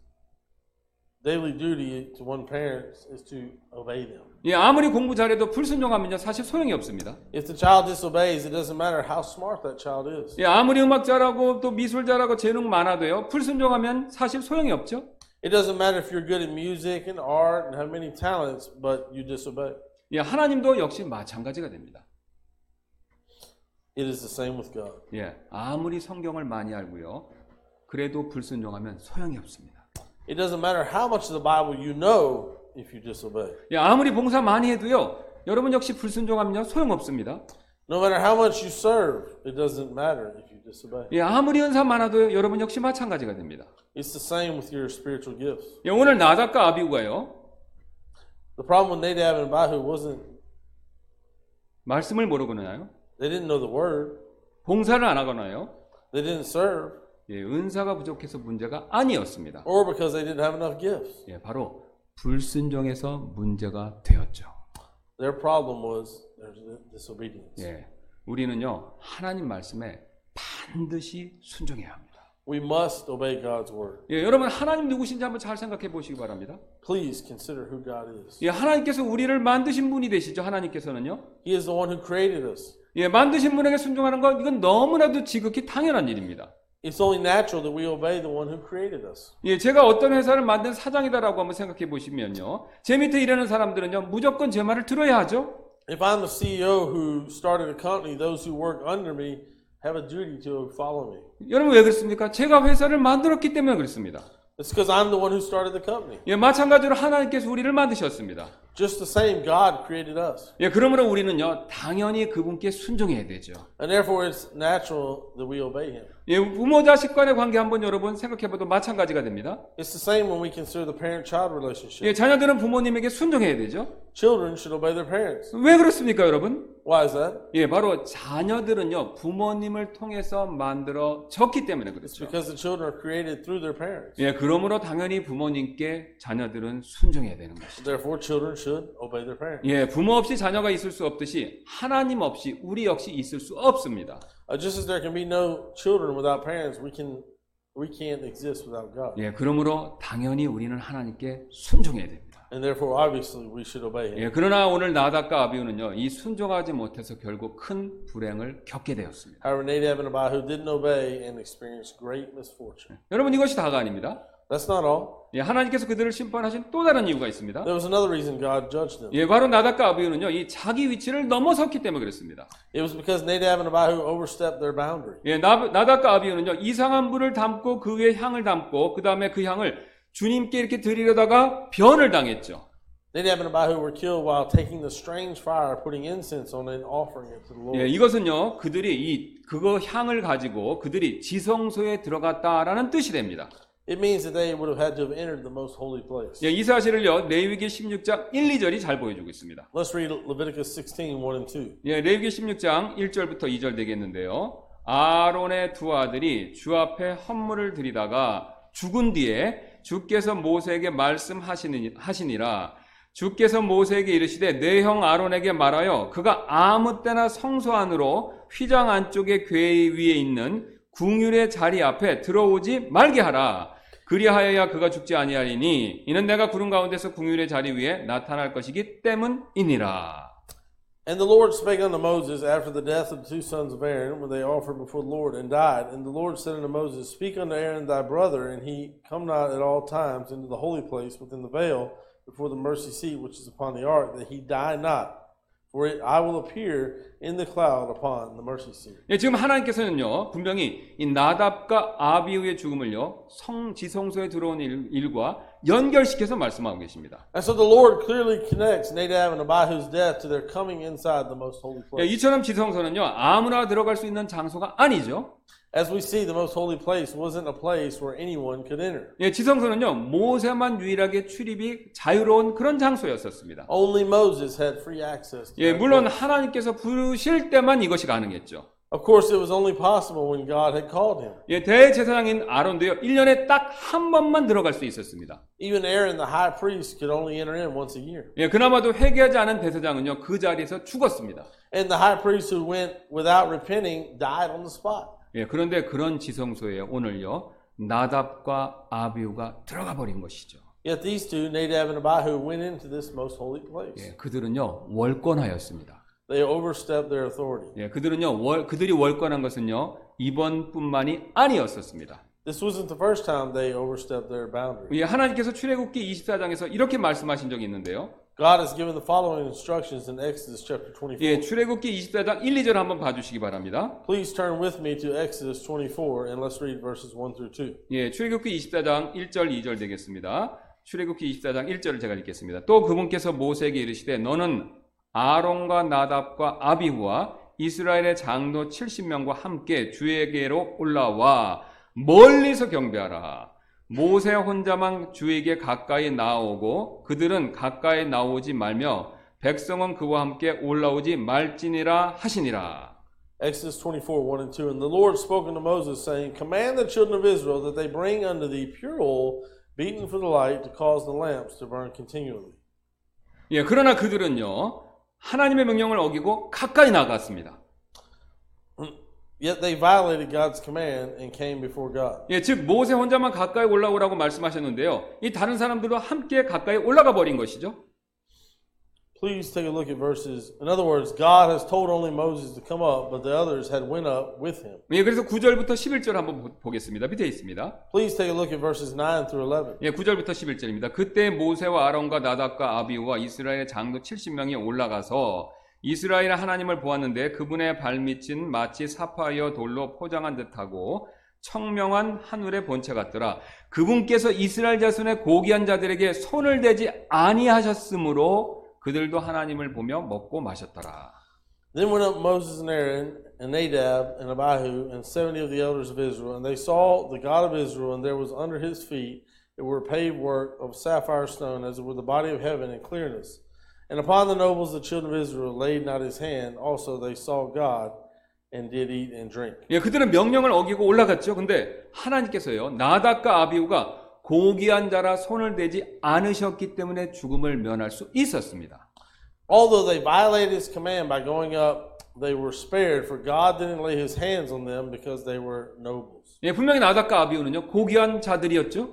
daily duty to one parent is to obey them. 예, 아무리 공부 잘해도 불순종하면요 사실 소용이 없습니다. If the child disobeys, it doesn't matter how smart that child is. 예, 아무리 음악 잘하고 또 미술 잘하고 재능 많아도요 불순종하면 사실 소용이 없죠. It doesn't matter if you're good at music and art and have many talents, but you disobey. 예, 하나님도 역시 마찬가지가 됩니다. It is the same with God. 예, 아무리 성경을 많이 알고요 그래도 불순종하면 소용이 없습니다. It doesn't matter how much of the Bible you know. If you disobey. 예, 아무리 봉사 많이 해도요. 여러분 역시 불순종하면요 소용없습니다. No matter how much you serve, it doesn't matter if you disobey. 예, 아무리 은사 많아도 여러분 역시 마찬가지가 됩니다. It's the same with your spiritual gifts. 예, 오늘 나답과 아비후가요. The problem with Nadab and Abihu wasn't 말씀을 모르거나요? They didn't know the word. 봉사를 안 하거나요? They didn't serve. 예, 은사가 부족해서 문제가 아니었습니다. Or because they didn't have enough gifts. 예, 바로 불순종에서 문제가 되었죠. Their problem was their disobedience. 예, 우리는요 하나님 말씀에 반드시 순종해야 합니다. We must obey God's word. 예, 여러분 하나님 누구신지 한번 잘 생각해 보시기 바랍니다. Please consider who God is. 예, 하나님께서 우리를 만드신 분이 되시죠. 하나님께서는요. He is the one who created us. 예, 만드신 분에게 순종하는 건 이건 너무나도 지극히 당연한 일입니다. It's only natural that we obey the one who created us. 예, 제가 어떤 회사를 만든 사장이다라고 한번 생각해 보시면요. 제 밑에 일하는 사람들은요, 무조건 제 말을 들어야 하죠. If I'm the CEO who started a company, those who work under me have a duty to follow me. 여러분 왜 그렇습니까? 제가 회사를 만들었기 때문에 그렇습니다. It's because I'm the one who started the company. 예, 마찬가지로 하나님께서 우리를 만드셨습니다. Just the same, God created us. 예, 그러므로 우리는요 당연히 그분께 순종해야 되죠. And therefore, it's natural that we obey Him. 예, 부모 자식 간의 관계 한번 여러분 생각해봐도 마찬가지가 됩니다. It's the same when we consider the parent-child relationship. 예, 자녀들은 부모님에게 순종해야 되죠. Children should obey their parents. 왜 그렇습니까, 여러분? Why is that? 예, 바로 자녀들은요 부모님을 통해서 만들어졌기 때문에 그렇죠. It's because the children are created through their parents. 예, 그러므로 당연히 부모님께 자녀들은 순종해야 되는 것이죠. Therefore, children should obey their parents. 예, 부모 없이 자녀가 있을 수 없듯이 하나님 없이 우리 역시 있을 수 없습니다. Just as there can be no children without parents, we can't exist without God. 예, 그러므로 당연히 우리는 하나님께 순종해야 됩니다. And therefore, obviously, we should obey Him. 예, 그러나 오늘 나답과 아비후는요, 이 순종하지 못해서 결국 큰 불행을 겪게 되었습니다. However, Nadab and Abihu didn't obey and experienced great misfortune. 여러분 이것이 다가 아닙니다. That's not all. 예, 하나님께서 그들을 심판하신 또 다른 이유가 있습니다. There was another reason God judged them. 예, 바로 나답과 아비후는요, 이 자기 위치를 넘어섰기 때문에 그랬습니다. It was because Nadab and Abihu overstepped their boundary. 예, 나답과 아비후는요, 이상한 물을 담고 그 위에 향을 담고 그 다음에 그 향을 주님께 이렇게 드리려다가 변을 당했죠. Nadab and Abihu were killed while taking the strange fire, putting incense on it, offering it to the Lord. 예, 이것은요, 그들이 그거 향을 가지고 그들이 지성소에 들어갔다라는 뜻이 됩니다. It means that they would have had to have entered the most holy place. 예, 이 사실을요 레위기 16장 1, 2절이 잘 보여주고 있습니다. Let's read Leviticus 16:1-2. 예, 레위기 16장 1절부터 2절 되겠는데요. 아론의 두 아들이 주 앞에 헌물을 드리다가 죽은 뒤에 주께서 모세에게 말씀하시니라. 주께서 모세에게 이르시되 내 형 아론에게 말하여 그가 아무 때나 성소 안으로 휘장 안쪽의 궤 위에 있는 궁율의 자리 앞에 들어오지 말게 하라. 그리하여야 그가 죽지 아니하리니 이는 내가 구름 가운데서 궁율의 자리 위에 나타날 것이기 때문이니라. And the Lord spake unto Moses after the death of the two sons of Aaron, when they offered before the Lord and died. And the Lord said unto Moses, Speak unto Aaron thy brother, and he come not at all times into the holy place within the veil before the mercy seat which is upon the ark, that he die not. For I will appear in the cloud upon the mercy seat. 예, 지금 하나님께서는요 분명히 이 나답과 아비후의 죽음을요 지성소에 들어온 일과 연결시켜서 말씀하고 계십니다. And so the Lord clearly connects Nadab and Abihu's death to their coming inside the most holy place. 예, 이처럼 지성소는요 아무나 들어갈 수 있는 장소가 아니죠. As we see, the most holy place wasn't a place where anyone could enter. 예, 지성소는요 모세만 유일하게 출입이 자유로운 그런 장소였었습니다. Only Moses had free access. 예, 물론 하나님께서 부르실 때만 이것이 가능했죠. Of course, it was only possible when God had called him. 예, 대제사장인 아론도요 1년에 딱 한 번만 들어갈 수 있었습니다. Even Aaron, the high priest, could only enter in once a year. 예, 그나마도 회개하지 않은 대제사장은요 그 자리에서 죽었습니다. And the high priest who went without repenting died on the spot. 예, 그런데 그런 지성소에 오늘요 나답과 아비후가 들어가 버린 것이죠. Yet these two, Nadab and Abihu, went into this most holy place. 예, 그들은요 월권하였습니다. They overstepped their authority. 예, 그들이 월권한 것은요 이번뿐만이 아니었었습니다. This wasn't the first time they overstepped their boundary. 예, 하나님께서 출애굽기 24장에서 이렇게 말씀하신 적이 있는데요. God has given the following instructions in Exodus chapter 24. 예, 출애굽기 24장 1, 2절 한번 봐 주시기 바랍니다. Please turn with me to Exodus 24 and let's read verses 1-2. 예, 출애굽기 24장 1절 2절 되겠습니다. 출애굽기 24장 1절을 제가 읽겠습니다. 또 그분께서 모세에게 이르시되 너는 아론과 나답과 아비후와 이스라엘의 장로 70명과 함께 주에게로 올라와 멀리서 경배하라. 모세 혼자만 주에게 가까이 나오고 그들은 가까이 나오지 말며 백성은 그와 함께 올라오지 말지니라 하시니라. Exodus 24:1-2 And the Lord spoke unto Moses, saying, Command the children of Israel that they bring unto thee pure oil, beaten for the light, to cause the lamps to burn continually. 예, 그러나 그들은요 하나님의 명령을 어기고 가까이 나갔습니다. Yet they violated God's command and came before God. 예, 즉 모세 혼자만 가까이 올라오라고 말씀하셨는데요, 이 다른 사람들도 함께 가까이 올라가 버린 것이죠. Please take a look at verses. In other words, God has told only Moses to come up, but the others had went up with him. 예, 그래서 9절부터 11절 한번 보겠습니다. 밑에 있습니다. Please take a look at verses 9-11. 예, 9절부터 11절입니다. 그때 모세와 아론과 나답과 아비후와 이스라엘의 장로 70명이 올라가서 이스라엘 하나님을 보았는데 그분의 발밑은 마치 사파이어 돌로 포장한 듯하고 청명한 하늘의 본체 같더라. 그분께서 이스라엘 자손의 고귀한 자들에게 손을 대지 아니하셨으므로 그들도 하나님을 보며 먹고 마셨더라. Then went up Moses and Aaron and Nadab and Abihu and 70 of the elders of Israel, and they saw the God of Israel, and there was under his feet it were paved work of sapphire stone, as it were the body of heaven in clearness. And upon the nobles of the children of Israel laid not his hand. Also they saw God and did eat and drink. 예, 그들은 명령을 어기고 올라갔죠. 근데 하나님께서요, 나답과 아비후가 고귀한 자라 손을 대지 않으셨기 때문에 죽음을 면할 수 있었습니다. Although they violated his command by going up, they were spared, for God didn't lay his hands on them because they were nobles. 예, 분명히 나답과 아비후는요 고귀한 자들이었죠.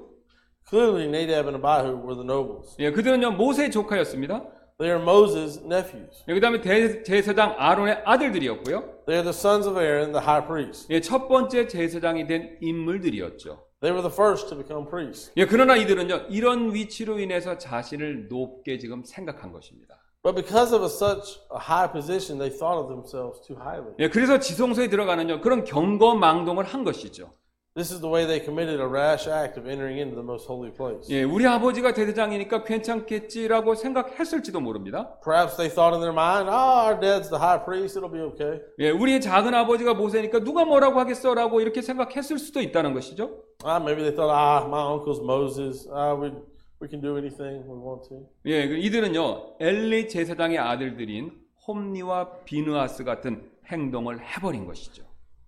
Clearly, Nadab and Abihu were the nobles. 예, 그들은요 모세의 조카였습니다. They are Moses' nephews. 예, 그다음에 대제사장 아론의 아들들이었고요. They are the sons of Aaron, the high priest. 예, 첫 번째 제사장이 된 인물들이었죠. They were the first to become priests. 예, 그러나 이들은요 이런 위치로 인해서 자신을 높게 지금 생각한 것입니다. But because of such a high position, they thought of themselves too highly. 예, 그래서 지성소에 들어가는요 그런 경거망동을 한 것이죠. This is the way they committed a rash act of entering into the most holy place. 예, 우리 아버지가 대대장이니까 괜찮겠지라고 생각했을지도 모릅니다. Perhaps they thought in their mind, "Ah, our dad's the high priest; it'll be okay." 예, 우리 작은 아버지가 모세니까 누가 뭐라고 하겠어라고 이렇게 생각했을 수도 있다는 것이죠. Maybe they thought, my uncle's Moses. We can do anything we want to. 예, 이들은요 엘리 제사장의 아들들인 홈리와 비느하스 같은 행동을 해버린 것이죠.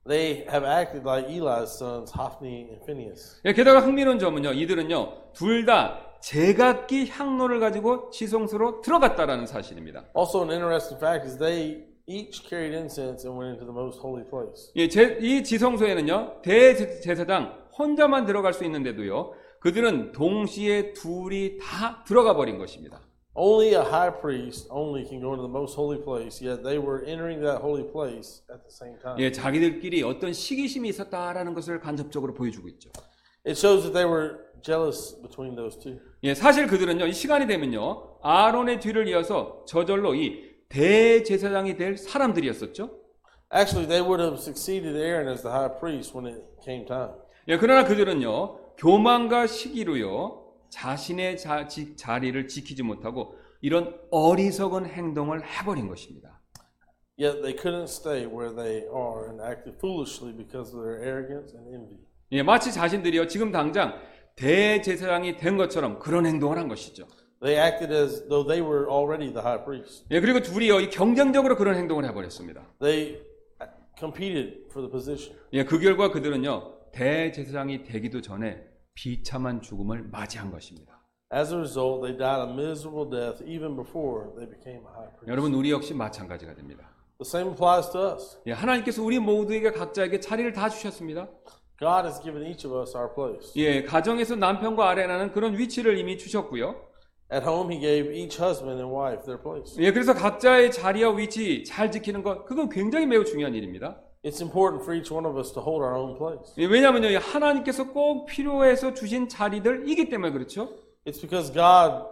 They have acted like Eli's sons, Hophni and Phinehas. 예, 게다가 흥미로운 점은요 이들은요 둘 다 제각기 향로를 가지고 지성소로 들어갔다라는 사실입니다. Also, an interesting fact is they each carried incense and went into the most holy place. 예, 이 지성소에는요 대제사장 혼자만 들어갈 수 있는데도요. 그들은 동시에 둘이 다 들어가 버린 것입니다. Only a high priest only can go into the most holy place. Yet they were entering that holy place at the same time. 예, 자기들끼리 어떤 시기심이 있었다라는 것을 간접적으로 보여주고 있죠. It shows that they were jealous between those two. 예, 사실 그들은요. 이 시간이 되면요. 아론의 뒤를 이어서 저절로 이 대제사장이 될 사람들이었었죠. Actually, they would have succeeded Aaron as the high priest when it came time. 예, 그러나 그들은요 교만과 시기로요 자신의 자리를 지키지 못하고 이런 어리석은 행동을 해버린 것입니다. Yet they couldn't stay where they are and acted foolishly because of their arrogance and envy. 예, 마치 자신들이요 지금 당장 대제사장이 된 것처럼 그런 행동을 한 것이죠. They acted as though they were already the high priest. 예, 그리고 둘이요 경쟁적으로 그런 행동을 해버렸습니다. They competed for the position. 예, 그 결과 그들은요. 대제사장이 되기도 전에 비참한 죽음을 맞이한 것입니다. As a result, they died a miserable death even before they became a high priest. 여러분 우리 역시 마찬가지가 됩니다. The same applies to us. 예, 하나님께서 우리 모두에게 각자에게 자리를 다 주셨습니다. God has given each of us our place. 예, 가정에서 남편과 아내라는 그런 위치를 이미 주셨고요. At home, He gave each husband and wife their place. 예, 그래서 각자의 자리와 위치 잘 지키는 것 그건 굉장히 매우 중요한 일입니다. It's important for each one of us to hold our own place. 예, 왜냐면요. 하나님께서 꼭 필요해서 주신 자리들이기 때문에 그렇죠. It's because God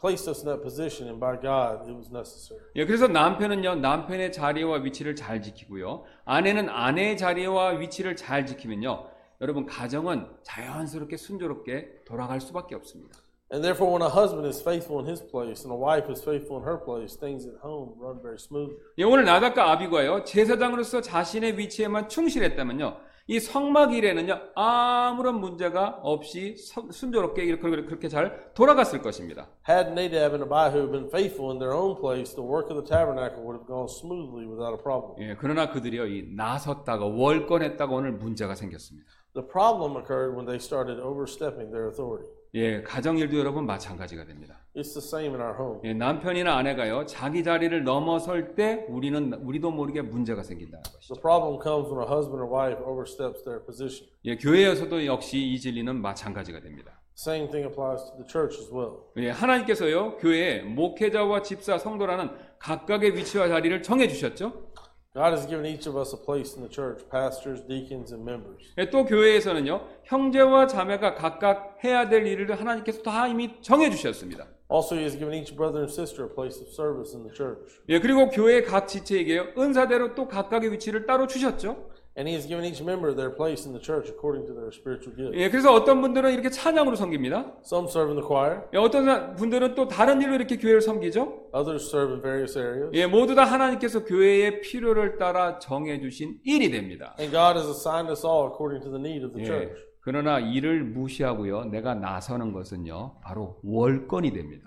placed us in that position and by God it was necessary. 예, 그래서 남편은요. 남편의 자리와 위치를 잘 지키고요. 아내는 아내의 자리와 위치를 잘 지키면요. 여러분 가정은 자연스럽게 순조롭게 돌아갈 수밖에 없습니다. And therefore, when a husband is faithful in his place and a wife is faithful in her place, things at home run very smoothly. 예, 오늘 나답과 아비구가요 제사장으로서 자신의 위치에만 충실했다면요, 이 성막 일에는요 아무런 문제가 없이 순조롭게 그렇게 잘 돌아갔을 것입니다. Had Nadab and Abihu been faithful in their own place, the work of the tabernacle would have gone smoothly without a problem. 예, 그러나 그들이요 이 나섰다가 월권했다가 오늘 문제가 생겼습니다. The problem occurred when they started overstepping their authority. 예, 가정일도 여러분 마찬가지가 됩니다. It's the same in our home. 예, 남편이나 아내가요 자기 자리를 넘어설 때 우리도 모르게 문제가 생긴다는 것이죠. The problem comes when a husband or wife oversteps their position. 예, 교회에서도 역시 이 진리는 마찬가지가 됩니다. Same thing applies to the church as well. 예, 하나님께서요 교회에 목회자와 집사, 성도라는 각각의 위치와 자리를 정해 주셨죠. God has given each of us a place in the church, pastors, deacons, and members. 예, 또 교회에서는요 형제와 자매가 각각 해야 될 일을 하나님께서 다 이미 정해 주셨습니다. Also, He has given each brother and sister a place of service in the church. 예, 그리고 교회 각 지체에게요 은사대로 또 각각의 위치를 따로 주셨죠. And He has given each member their place in the church according to their spiritual gifts. 예, 그래서 어떤 분들은 이렇게 찬양으로 섬깁니다. Some serve in the choir. 예, 어떤 분들은 또 다른 일로 이렇게 교회를 섬기죠. Others serve in various areas. 예, 모두 다 하나님께서 교회의 필요를 따라 정해주신 일이 됩니다. And God has assigned us all according to the need of the church. 그러나 이를 무시하고요, 내가 나서는 것은요, 바로 월권이 됩니다.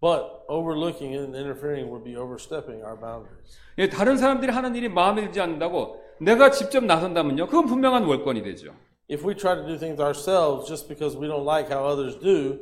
But overlooking and interfering would be overstepping our boundaries. 예, 다른 사람들이 하는 일이 마음에 들지 않는다고 내가 직접 나선다면요, 그건 분명한 월권이 되죠. If we try to do things ourselves just because we don't like how others do,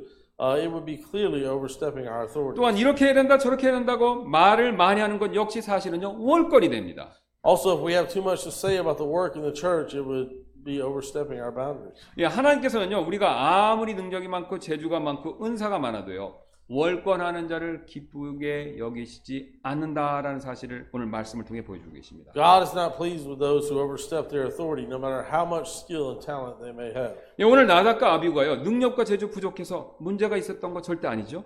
it would be clearly overstepping our authority. 또한 이렇게 해야 된다, 저렇게 해야 된다고 말을 많이 하는 건 역시 사실은요, 월권이 됩니다. Also, if we have too much to say about the work in the church, it would be overstepping our boundaries. 예, 하나님께서는요, 우리가 아무리 능력이 많고 재주가 많고 은사가 많아도요, 월권하는 자를 기쁘게 여기시지 않는다라는 사실을 오늘 말씀을 통해 보여주고 계십니다. God is not pleased with those who overstep their authority, no matter how much skill and talent they may have. 예, 오늘 나답과 아비후가요 능력과 재주 부족해서 문제가 있었던 거 절대 아니죠.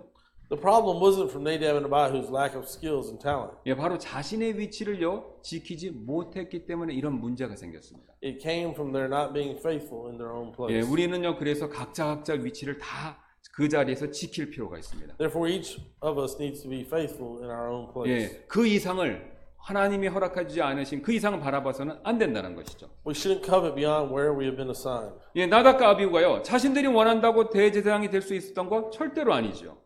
The problem wasn't from Nadab and Abihu's lack of skills and talent. 예, 바로 자신의 위치를요 지키지 못했기 때문에 이런 문제가 생겼습니다. It came from their not being faithful in their own place. 예, 우리는요 그래서 각자 위치를 다 그 자리에서 지킬 필요가 있습니다. Therefore, each of us needs to be faithful in our own place. 예, 그 이상을 하나님이 허락하지 않으신 그 이상을 바라봐서는 안 된다는 것이죠. We shouldn't covet beyond where we have been assigned. 예, 나답과 아비후가요 자신들이 원한다고 대제사장이 될 수 있었던 건 절대로 아니죠.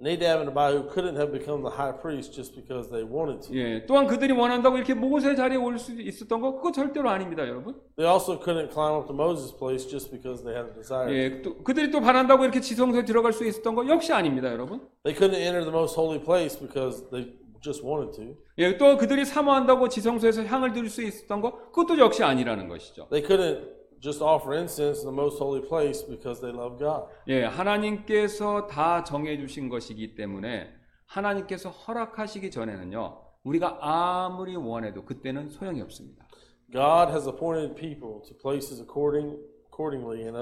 Nadab and Abihu couldn't have become the high priest just because they wanted to. 예, 또한 그들이 원한다고 이렇게 모세 자리에 올 수 있었던 거 그거 절대로 아닙니다, 여러분. They also couldn't climb up to Moses' place just because they had a desire. 예, 또 그들이 또 바란다고 이렇게 지성소에 들어갈 수 있었던 거 역시 아닙니다, 여러분. They couldn't enter the most holy place because they just wanted to. 예, 또 그들이 사모한다고 지성소에서 향을 들일 수 있었던 거 그것도 역시 아니라는 것이죠. They couldn't just offer incense in the most holy place because they love God. 예, 하나님께서 다 정해 주신 것이기 때문에 하나님께서 허락하시기 전에는요. 우리가 아무리 원해도 그때는 소용이 없습니다. God has appointed people to places accordingly and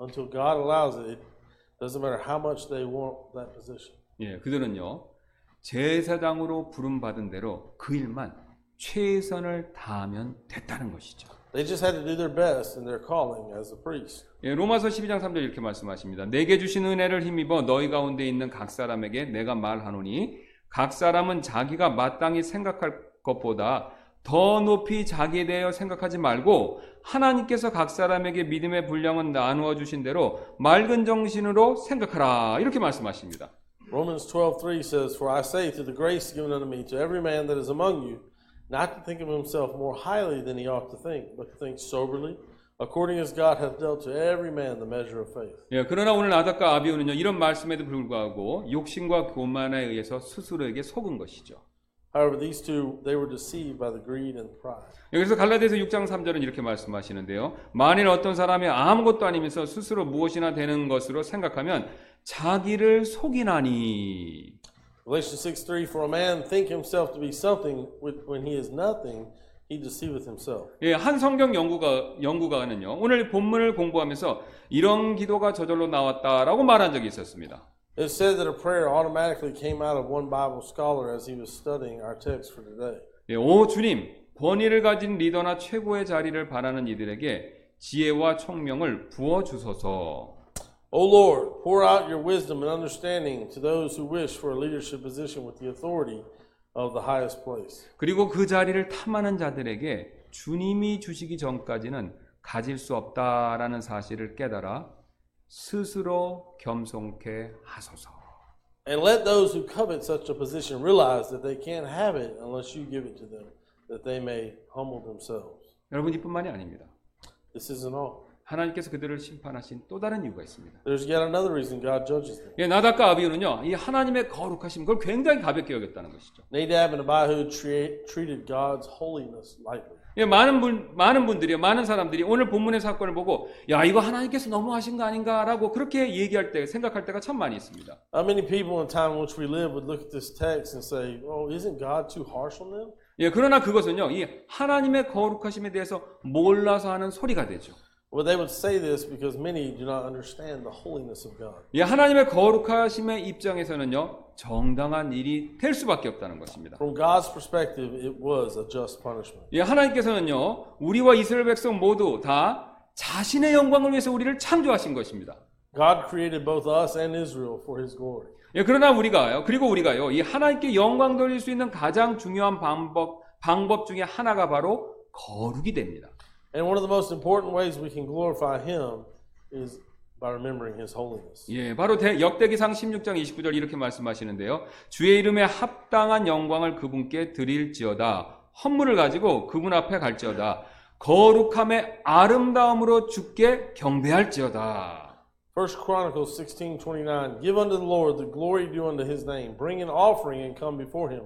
until God allows it, doesn't matter how much they want that position. 예, 그들은요. 제사장으로 부름 받은 대로 그 일만 최선을 다하면 됐다는 것이죠. They just had to do their best in their calling as a priest. 예, 로마서 12장 3절 이렇게 말씀하십니다. 내게 주신 은혜를 힘입어 너희 가운데 있는 각 사람에게 내가 말하노니 각 사람은 자기가 마땅히 생각할 것보다 더 높이 자기에 대하여 생각하지 말고 하나님께서 각 사람에게 믿음의 분량은 나누어 주신 대로 맑은 정신으로 생각하라. 이렇게 말씀하십니다. Romans 12:3 says, For I say through the grace given unto me to every man that is among you, not to think of himself more highly than he ought to think, but to think soberly, according as God hath dealt to every man the measure of faith. 예, 그러나 오늘 나답과 아비후는요 이런 말씀에도 불구하고 욕심과 교만에 의해서 스스로에게 속은 것이죠. However, these two, they were deceived by the greed and pride. 여기서 갈라디아서 6장 3절은 이렇게 말씀하시는데요. 만일 어떤 사람이 아무것도 아니면서 스스로 무엇이나 되는 것으로 생각하면 자기를 속이나니. Galatians 6:3 For a man think himself to be something when he is nothing, he deceiveth himself. 예, 한 성경 연구가는요 오늘 본문을 공부하면서 이런 기도가 저절로 나왔다라고 말한 적이 있었습니다. It said that a prayer automatically came out of one Bible scholar as he was studying our text for today. 예, 오 주님, 권위를 가진 리더나 최고의 자리를 바라는 이들에게 지혜와 총명을 부어 주소서. O Lord, pour out your wisdom and understanding to those who wish for a leadership position with the authority of the highest place. 그리고 그 자리를 탐하는 자들에게 주님이 주시기 전까지는 가질 수 없다라는 사실을 깨달아 스스로 겸손케 하소서. And let those who covet such a position realize that they can't have it unless you give it to them, that they may humble themselves. 여러분 이뿐만이 아닙니다. This isn't all. 하나님께서 그들을 심판하신 또 다른 이유가 있습니다. There's yet another reason God judges them. 예, 나답과 아비후는요, 이 하나님의 거룩하심 그걸 굉장히 가볍게 여겼다는 것이죠. Nadab and Abihu treated God's holiness lightly. 예, 많은 사람들이 오늘 본문의 사건을 보고, 야, 이거 하나님께서 너무 하신 거 아닌가라고 그렇게 얘기할 때, 생각할 때가 참 많이 있습니다. How many people in time in which we live would look at this text and say, "Oh, isn't God too harsh on them?" 예, 그러나 그것은요, 이 하나님의 거룩하심에 대해서 몰라서 하는 소리가 되죠. Well, they would say this because many do not understand the holiness of God. 예, 하나님의 거룩하심의 입장에서는요, 정당한 일이 될 수밖에 없다는 것입니다. From God's perspective, it was a just punishment. 예, 하나님께서는요, 우리와 이스라엘 백성 모두 다 자신의 영광을 위해서 우리를 창조하신 것입니다. God created both us and Israel for His glory. 예, 그러나 우리가요, 이 하나님께 영광 돌릴 수 있는 가장 중요한 방법 중에 하나가 바로 거룩이 됩니다. And one of the most important ways we can glorify Him is by remembering His holiness. 예, 바로 역대기상 16장 29절 이렇게 말씀하시는데요. 주의 이름에 합당한 영광을 그분께 드릴지어다. 헌물을 가지고 그분 앞에 갈지어다. 거룩함의 아름다움으로 주께 경배할지어다. 1 Chronicles 16:29 Give unto the Lord the glory due unto His name. Bring an offering and come before Him.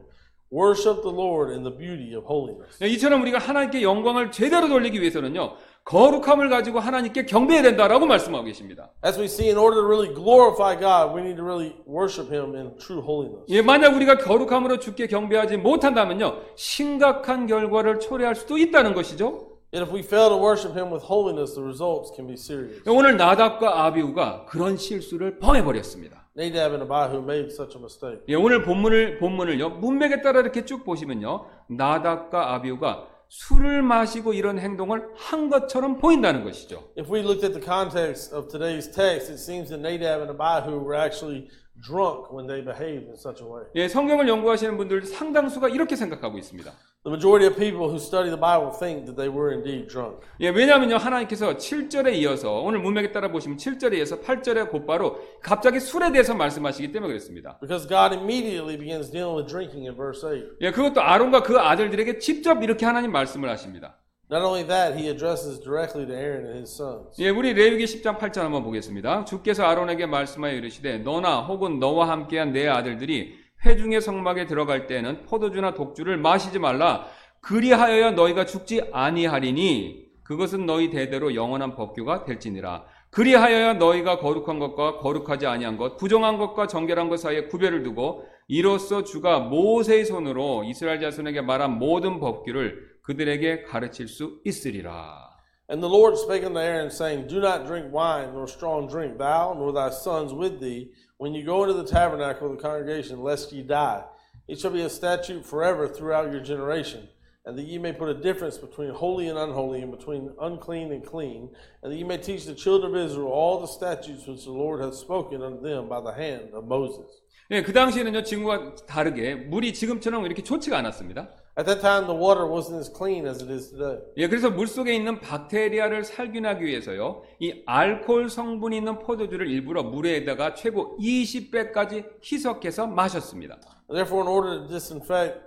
Worship the Lord in the beauty of holiness. 이처럼 우리가 하나님께 영광을 제대로 돌리기 위해서는요, 거룩함을 가지고 하나님께 경배해야 된다라고 말씀하고 계십니다. As we see, in order to really glorify God, we need to really worship Him in true holiness. 예, 만약 우리가 거룩함으로 주께 경배하지 못한다면요, 심각한 결과를 초래할 수도 있다는 것이죠. And if we fail to worship Him with holiness, the results can be serious. 오늘 나답과 아비후가 그런 실수를 범해버렸습니다. Nadab and Abihu made such a mistake. 예, 오늘 본문을요. 문맥에 따라 이렇게 쭉 보시면요. 나답과 아비후가 술을 마시고 이런 행동을 한 것처럼 보인다는 것이죠. If we looked at the context of today's text, it seems that Nadab and Abihu were actually drunk when they behaved in such a way. 예, 성경을 연구하시는 분들 상당수가 이렇게 생각하고 있습니다. The majority of people who study the Bible think that they were indeed drunk. 예, 왜냐면요, 하나님께서 7절에 이어서 오늘 문맥에 따라 보시면 7절에 이어서 8절에 곧바로 갑자기 술에 대해서 말씀하시기 때문에 그렇습니다. Because God immediately begins dealing with drinking in verse 8. 예, 그것도 아론과 그 아들들에게 직접 이렇게 하나님 말씀을 하십니다. Not only that, he addresses directly to Aaron and his sons. 예, 우리 레위기 10장 8절 한번 보겠습니다. 주께서 아론에게 말씀하여 이르시되 너나 혹은 너와 함께한 내 아들들이 회중의 성막에 들어갈 때에는 포도주나 독주를 마시지 말라. 그리하여야 너희가 죽지 아니하리니 그것은 너희 대대로 영원한 법규가 될지니라. 그리하여야 너희가 거룩한 것과 거룩하지 아니한 것, 부정한 것과 정결한 것 사이에 구별을 두고 이로써 주가 모세의 손으로 이스라엘 자손에게 말한 모든 법규를 그들에게 가르칠 수 있으리라. And the Lord spake unto Aaron, saying, Do not drink wine nor strong drink, thou nor thy sons with thee, when you go into the tabernacle of the congregation, lest ye die. It shall be a statute forever throughout your generation, and that ye may put a difference between holy and unholy, and between unclean and clean, and that ye may teach the children of Israel all the statutes which the Lord hath spoken unto them by the hand of Moses. 예, 그 당시에는요, 지금과 다르게 물이 지금처럼 이렇게 좋지가 않았습니다. At that time, the water wasn't as clean as it is today. 예, 그래서 물 속에 있는 박테리아를 살균하기 위해서요, 이 알코올 성분이 있는 포도주를 일부러 물에다가 최고 20배까지 희석해서 마셨습니다. Therefore, in order to disinfect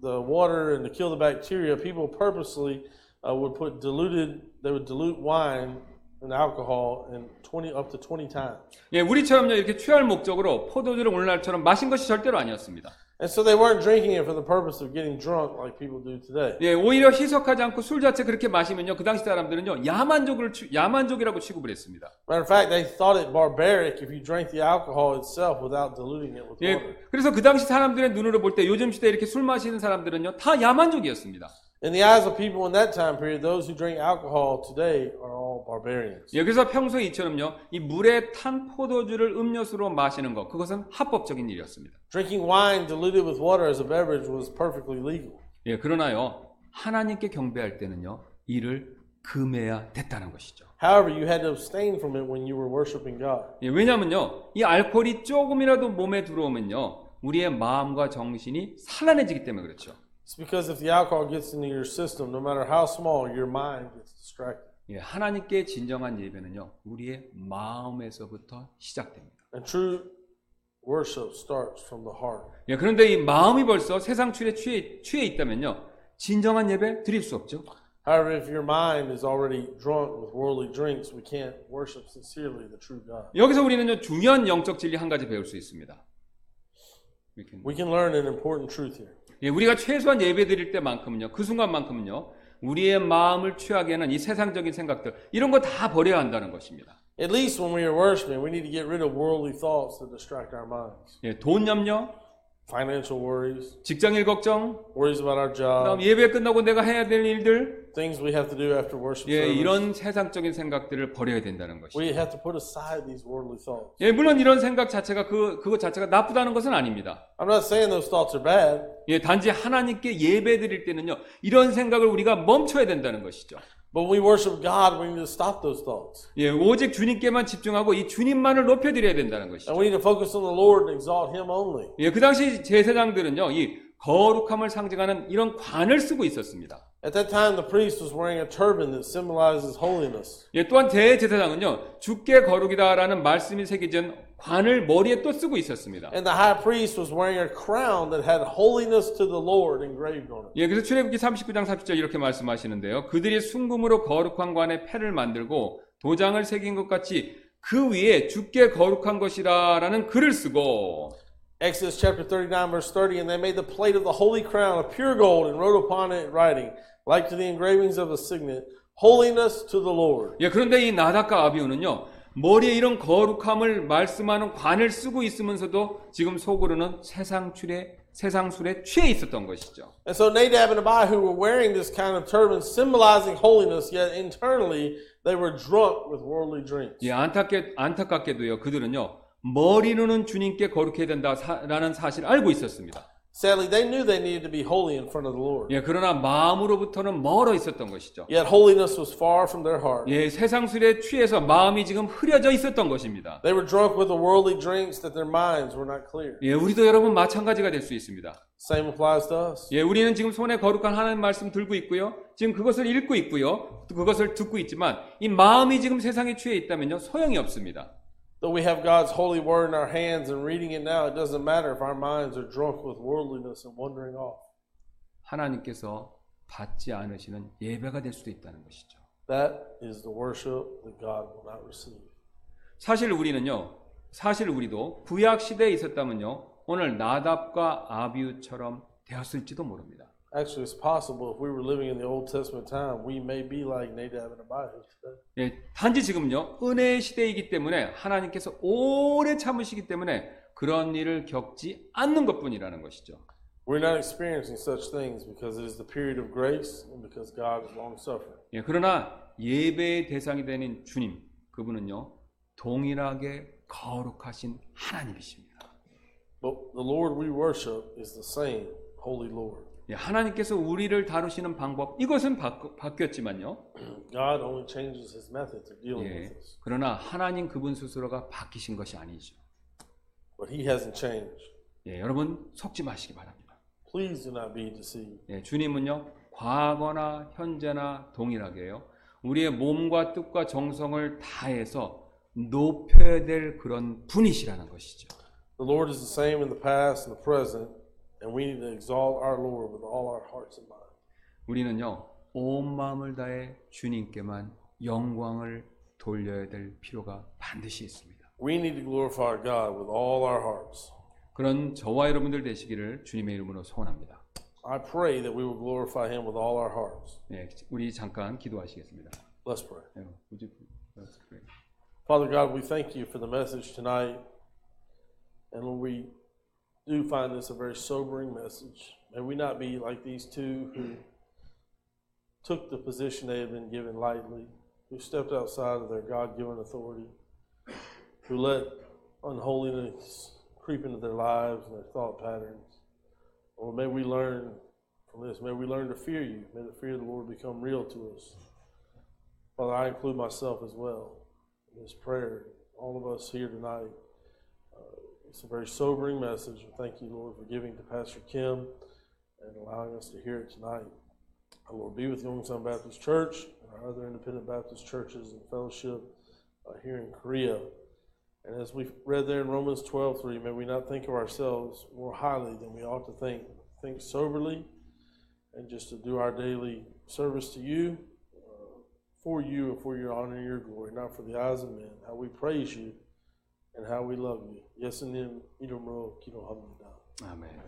the water and to kill the bacteria, people purposely would dilute wine and alcohol in up to 20 times. 예, 우리처럼요, 이렇게 취할 목적으로 포도주를 오늘날처럼 마신 것이 절대로 아니었습니다. And so they weren't drinking it for the purpose of getting drunk like people do today. 예, 오히려 희석하지 않고 술 자체 그렇게 마시면요, 그 당시 사람들은요, 야만족이라고 취급을 했습니다. Matter of fact, they thought it barbaric if you drank the alcohol itself without diluting it with water. 예, 그래서 그 당시 사람들의 눈으로 볼 때 요즘 시대에 이렇게 술 마시는 사람들은요, 다 야만족이었습니다. In the eyes of people in that time period, those who drink alcohol today are all barbarians. 예, 그래서 평소에 이처럼요, 이 물에 탄 포도주를 음료수로 마시는 것, 그것은 합법적인 일이었습니다. Drinking wine diluted with water as a beverage was perfectly legal. 예, 그러나요, 하나님께 경배할 때는요, 이를 금해야 됐다는 것이죠. However, you had to abstain from it when you were worshiping God. 예, 왜냐면요, 이 알코올이 조금이라도 몸에 들어오면요, 우리의 마음과 정신이 산란해지기 때문에 그렇죠. It's because if the alcohol gets into your system, no matter how small, your mind gets distracted. 예, 하나님께 진정한 예배는요, 우리의 마음에서부터 시작됩니다. And true worship starts from the heart. 예, 그런데 이 마음이 벌써 세상 출에 취해 있다면요, 진정한 예배 드릴 수 없죠. However, if your mind is already drunk with worldly drinks, we can't worship sincerely the true God. 여기서 우리는요, 중요한 영적 진리 한 가지 배울 수 있습니다. We can learn an important truth here. 예, 우리가 최소한 예배 드릴 때만큼은요, 그 순간만큼은요, 우리의 마음을 취하게 하는 이 세상적인 생각들, 이런 거 다 버려야 한다는 것입니다. At least when we are worshiping, we need to get rid of worldly thoughts that distract our minds. 예, 돈 염려, financial worries, 직장일 걱정, worries about our job, 그다음 예배 끝나고 내가 해야 될 일들, things we have to do after worship. 예, service. 이런 세상적인 생각들을 버려야 된다는 것이죠. We have to put aside these worldly thoughts. 예, 물론 이런 생각 자체가 그것 자체가 나쁘다는 것은 아닙니다. I'm not saying those thoughts are bad. 예, 단지 하나님께 예배 드릴 때는요, 이런 생각을 우리가 멈춰야 된다는 것이죠. But when we worship God, we need to stop those thoughts. 예, 오직 주님께만 집중하고 이 주님만을 높여드려야 된다는 것이죠. And we need to focus on the Lord and exalt Him only. 예, 그 당시 제사장들은요, 이 거룩함을 상징하는 이런 관을 쓰고 있었습니다. At that time, the priest was wearing a turban that symbolizes holiness. 예, 또한 대제사장은요, 주께 거룩이다라는 말씀이 새겨진 관을 머리에 또 쓰고 있었습니다. And the high priest was wearing a crown that had holiness to the Lord engraved on it. 예, 그래서 출애굽기 39장 30절 이렇게 말씀하시는데요. 그들이 순금으로 거룩한 관에 패를 만들고 도장을 새긴 것 같이 그 위에 주께 거룩한 것이라라는 글을 쓰고. Exodus chapter 39 verse 30, and they made the plate of the holy crown of pure gold and wrote upon it writing, like to the engravings of a signet, holiness to the Lord. 예, 그런데 이 나답과 아비후는요, 머리에 이런 거룩함을 말씀하는 관을 쓰고 있으면서도 지금 속으로는 세상 술에 취해 있었던 것이죠. And so Nadab and Abihu were wearing this kind of turban symbolizing holiness, yet internally they were drunk with worldly drinks. 예, 안타깝게도요, 그들은요, 머리로는 주님께 거룩해야 된다라는 사실을 알고 있었습니다. Sadly, they knew they needed to be holy in front of the Lord. 예, 그러나 마음으로부터는 멀어 있었던 것이죠. Yet holiness was far from their heart. 예, 세상 술에 취해서 마음이 지금 흐려져 있었던 것입니다. They were drunk with the worldly drinks that their minds were not clear. 예, 우리도 여러분 마찬가지가 될 수 있습니다. Same applies to us. 예, 우리는 지금 손에 거룩한 하나님 말씀 들고 있고요, 지금 그것을 읽고 있고요, 또 그것을 듣고 있지만 이 마음이 지금 세상에 취해 있다면요, 소용이 없습니다. Though we have God's holy word in our hands and reading it now, it doesn't matter if our minds are drunk with worldliness and wandering off. 하나님께서 받지 않으시는 예배가 될 수도 있다는 것이죠. That is the worship that God will not receive. 사실 우리도 구약 시대에 있었다면요, 오늘 나답과 아비후처럼 되었을지도 모릅니다. Actually, it's possible if we were living in the Old Testament time, we may be like Nadab and Abihu today. 예, 단지 지금요, 은혜의 시대이기 때문에 하나님께서 오래 참으시기 때문에 그런 일을 겪지 않는 것뿐이라는 것이죠. We're not experiencing such things because it is the period of grace and because God is long-suffering. 예, 그러나 예배의 대상이 되는 주님, 그분은요, 동일하게 거룩하신 하나님이십니다. But the Lord we worship is the same holy Lord. 예, 하나님께서 우리를 다루시는 방법, 이것은 바뀌었지만요. God only changes his method to deal with us. 그러나 하나님 그분 스스로가 바뀌신 것이 아니죠. But he hasn't changed. 예, 여러분 속지 마시기 바랍니다. Please do not be deceived. 예, 주님은요, 과거나 현재나 동일하게요, 우리의 몸과 뜻과 정성을 다해서 높여야 될 그런 분이시라는 것이죠. The Lord is the same in the past and the present. And we need to exalt our Lord with all our hearts and minds. 우리는요, 온 마음을 다해 주님께만 영광을 돌려야 될 필요가 반드시 있습니다. We need to glorify God with all our hearts. 그런 저와 여러분들 되시기를 주님의 이름으로 소원합니다. I pray that we will glorify Him with all our hearts. 네, 우리 잠깐 기도하시겠습니다. Let's pray. 네, let's pray. Father God, we thank you for the message tonight, and Lord, we do find this a very sobering message. May we not be like these two who took the position they had been given lightly, who stepped outside of their God-given authority, who let unholiness creep into their lives and their thought patterns. Or may we learn from this. May we learn to fear you. May the fear of the Lord become real to us. Father, I include myself as well in this prayer. All of us here tonight. It's a very sobering message. And thank you, Lord, for giving to Pastor Kim and allowing us to hear it tonight. Lord, be with Youngsan Baptist Church and our other independent Baptist churches and fellowship here in Korea. And as we read there in Romans 12:3, may we not think of ourselves more highly than we ought to think. Think soberly, and just to do our daily service to you, for you, and for your honor and your glory, not for the eyes of men, how we praise you and how we love you. Yes, and then, Amen.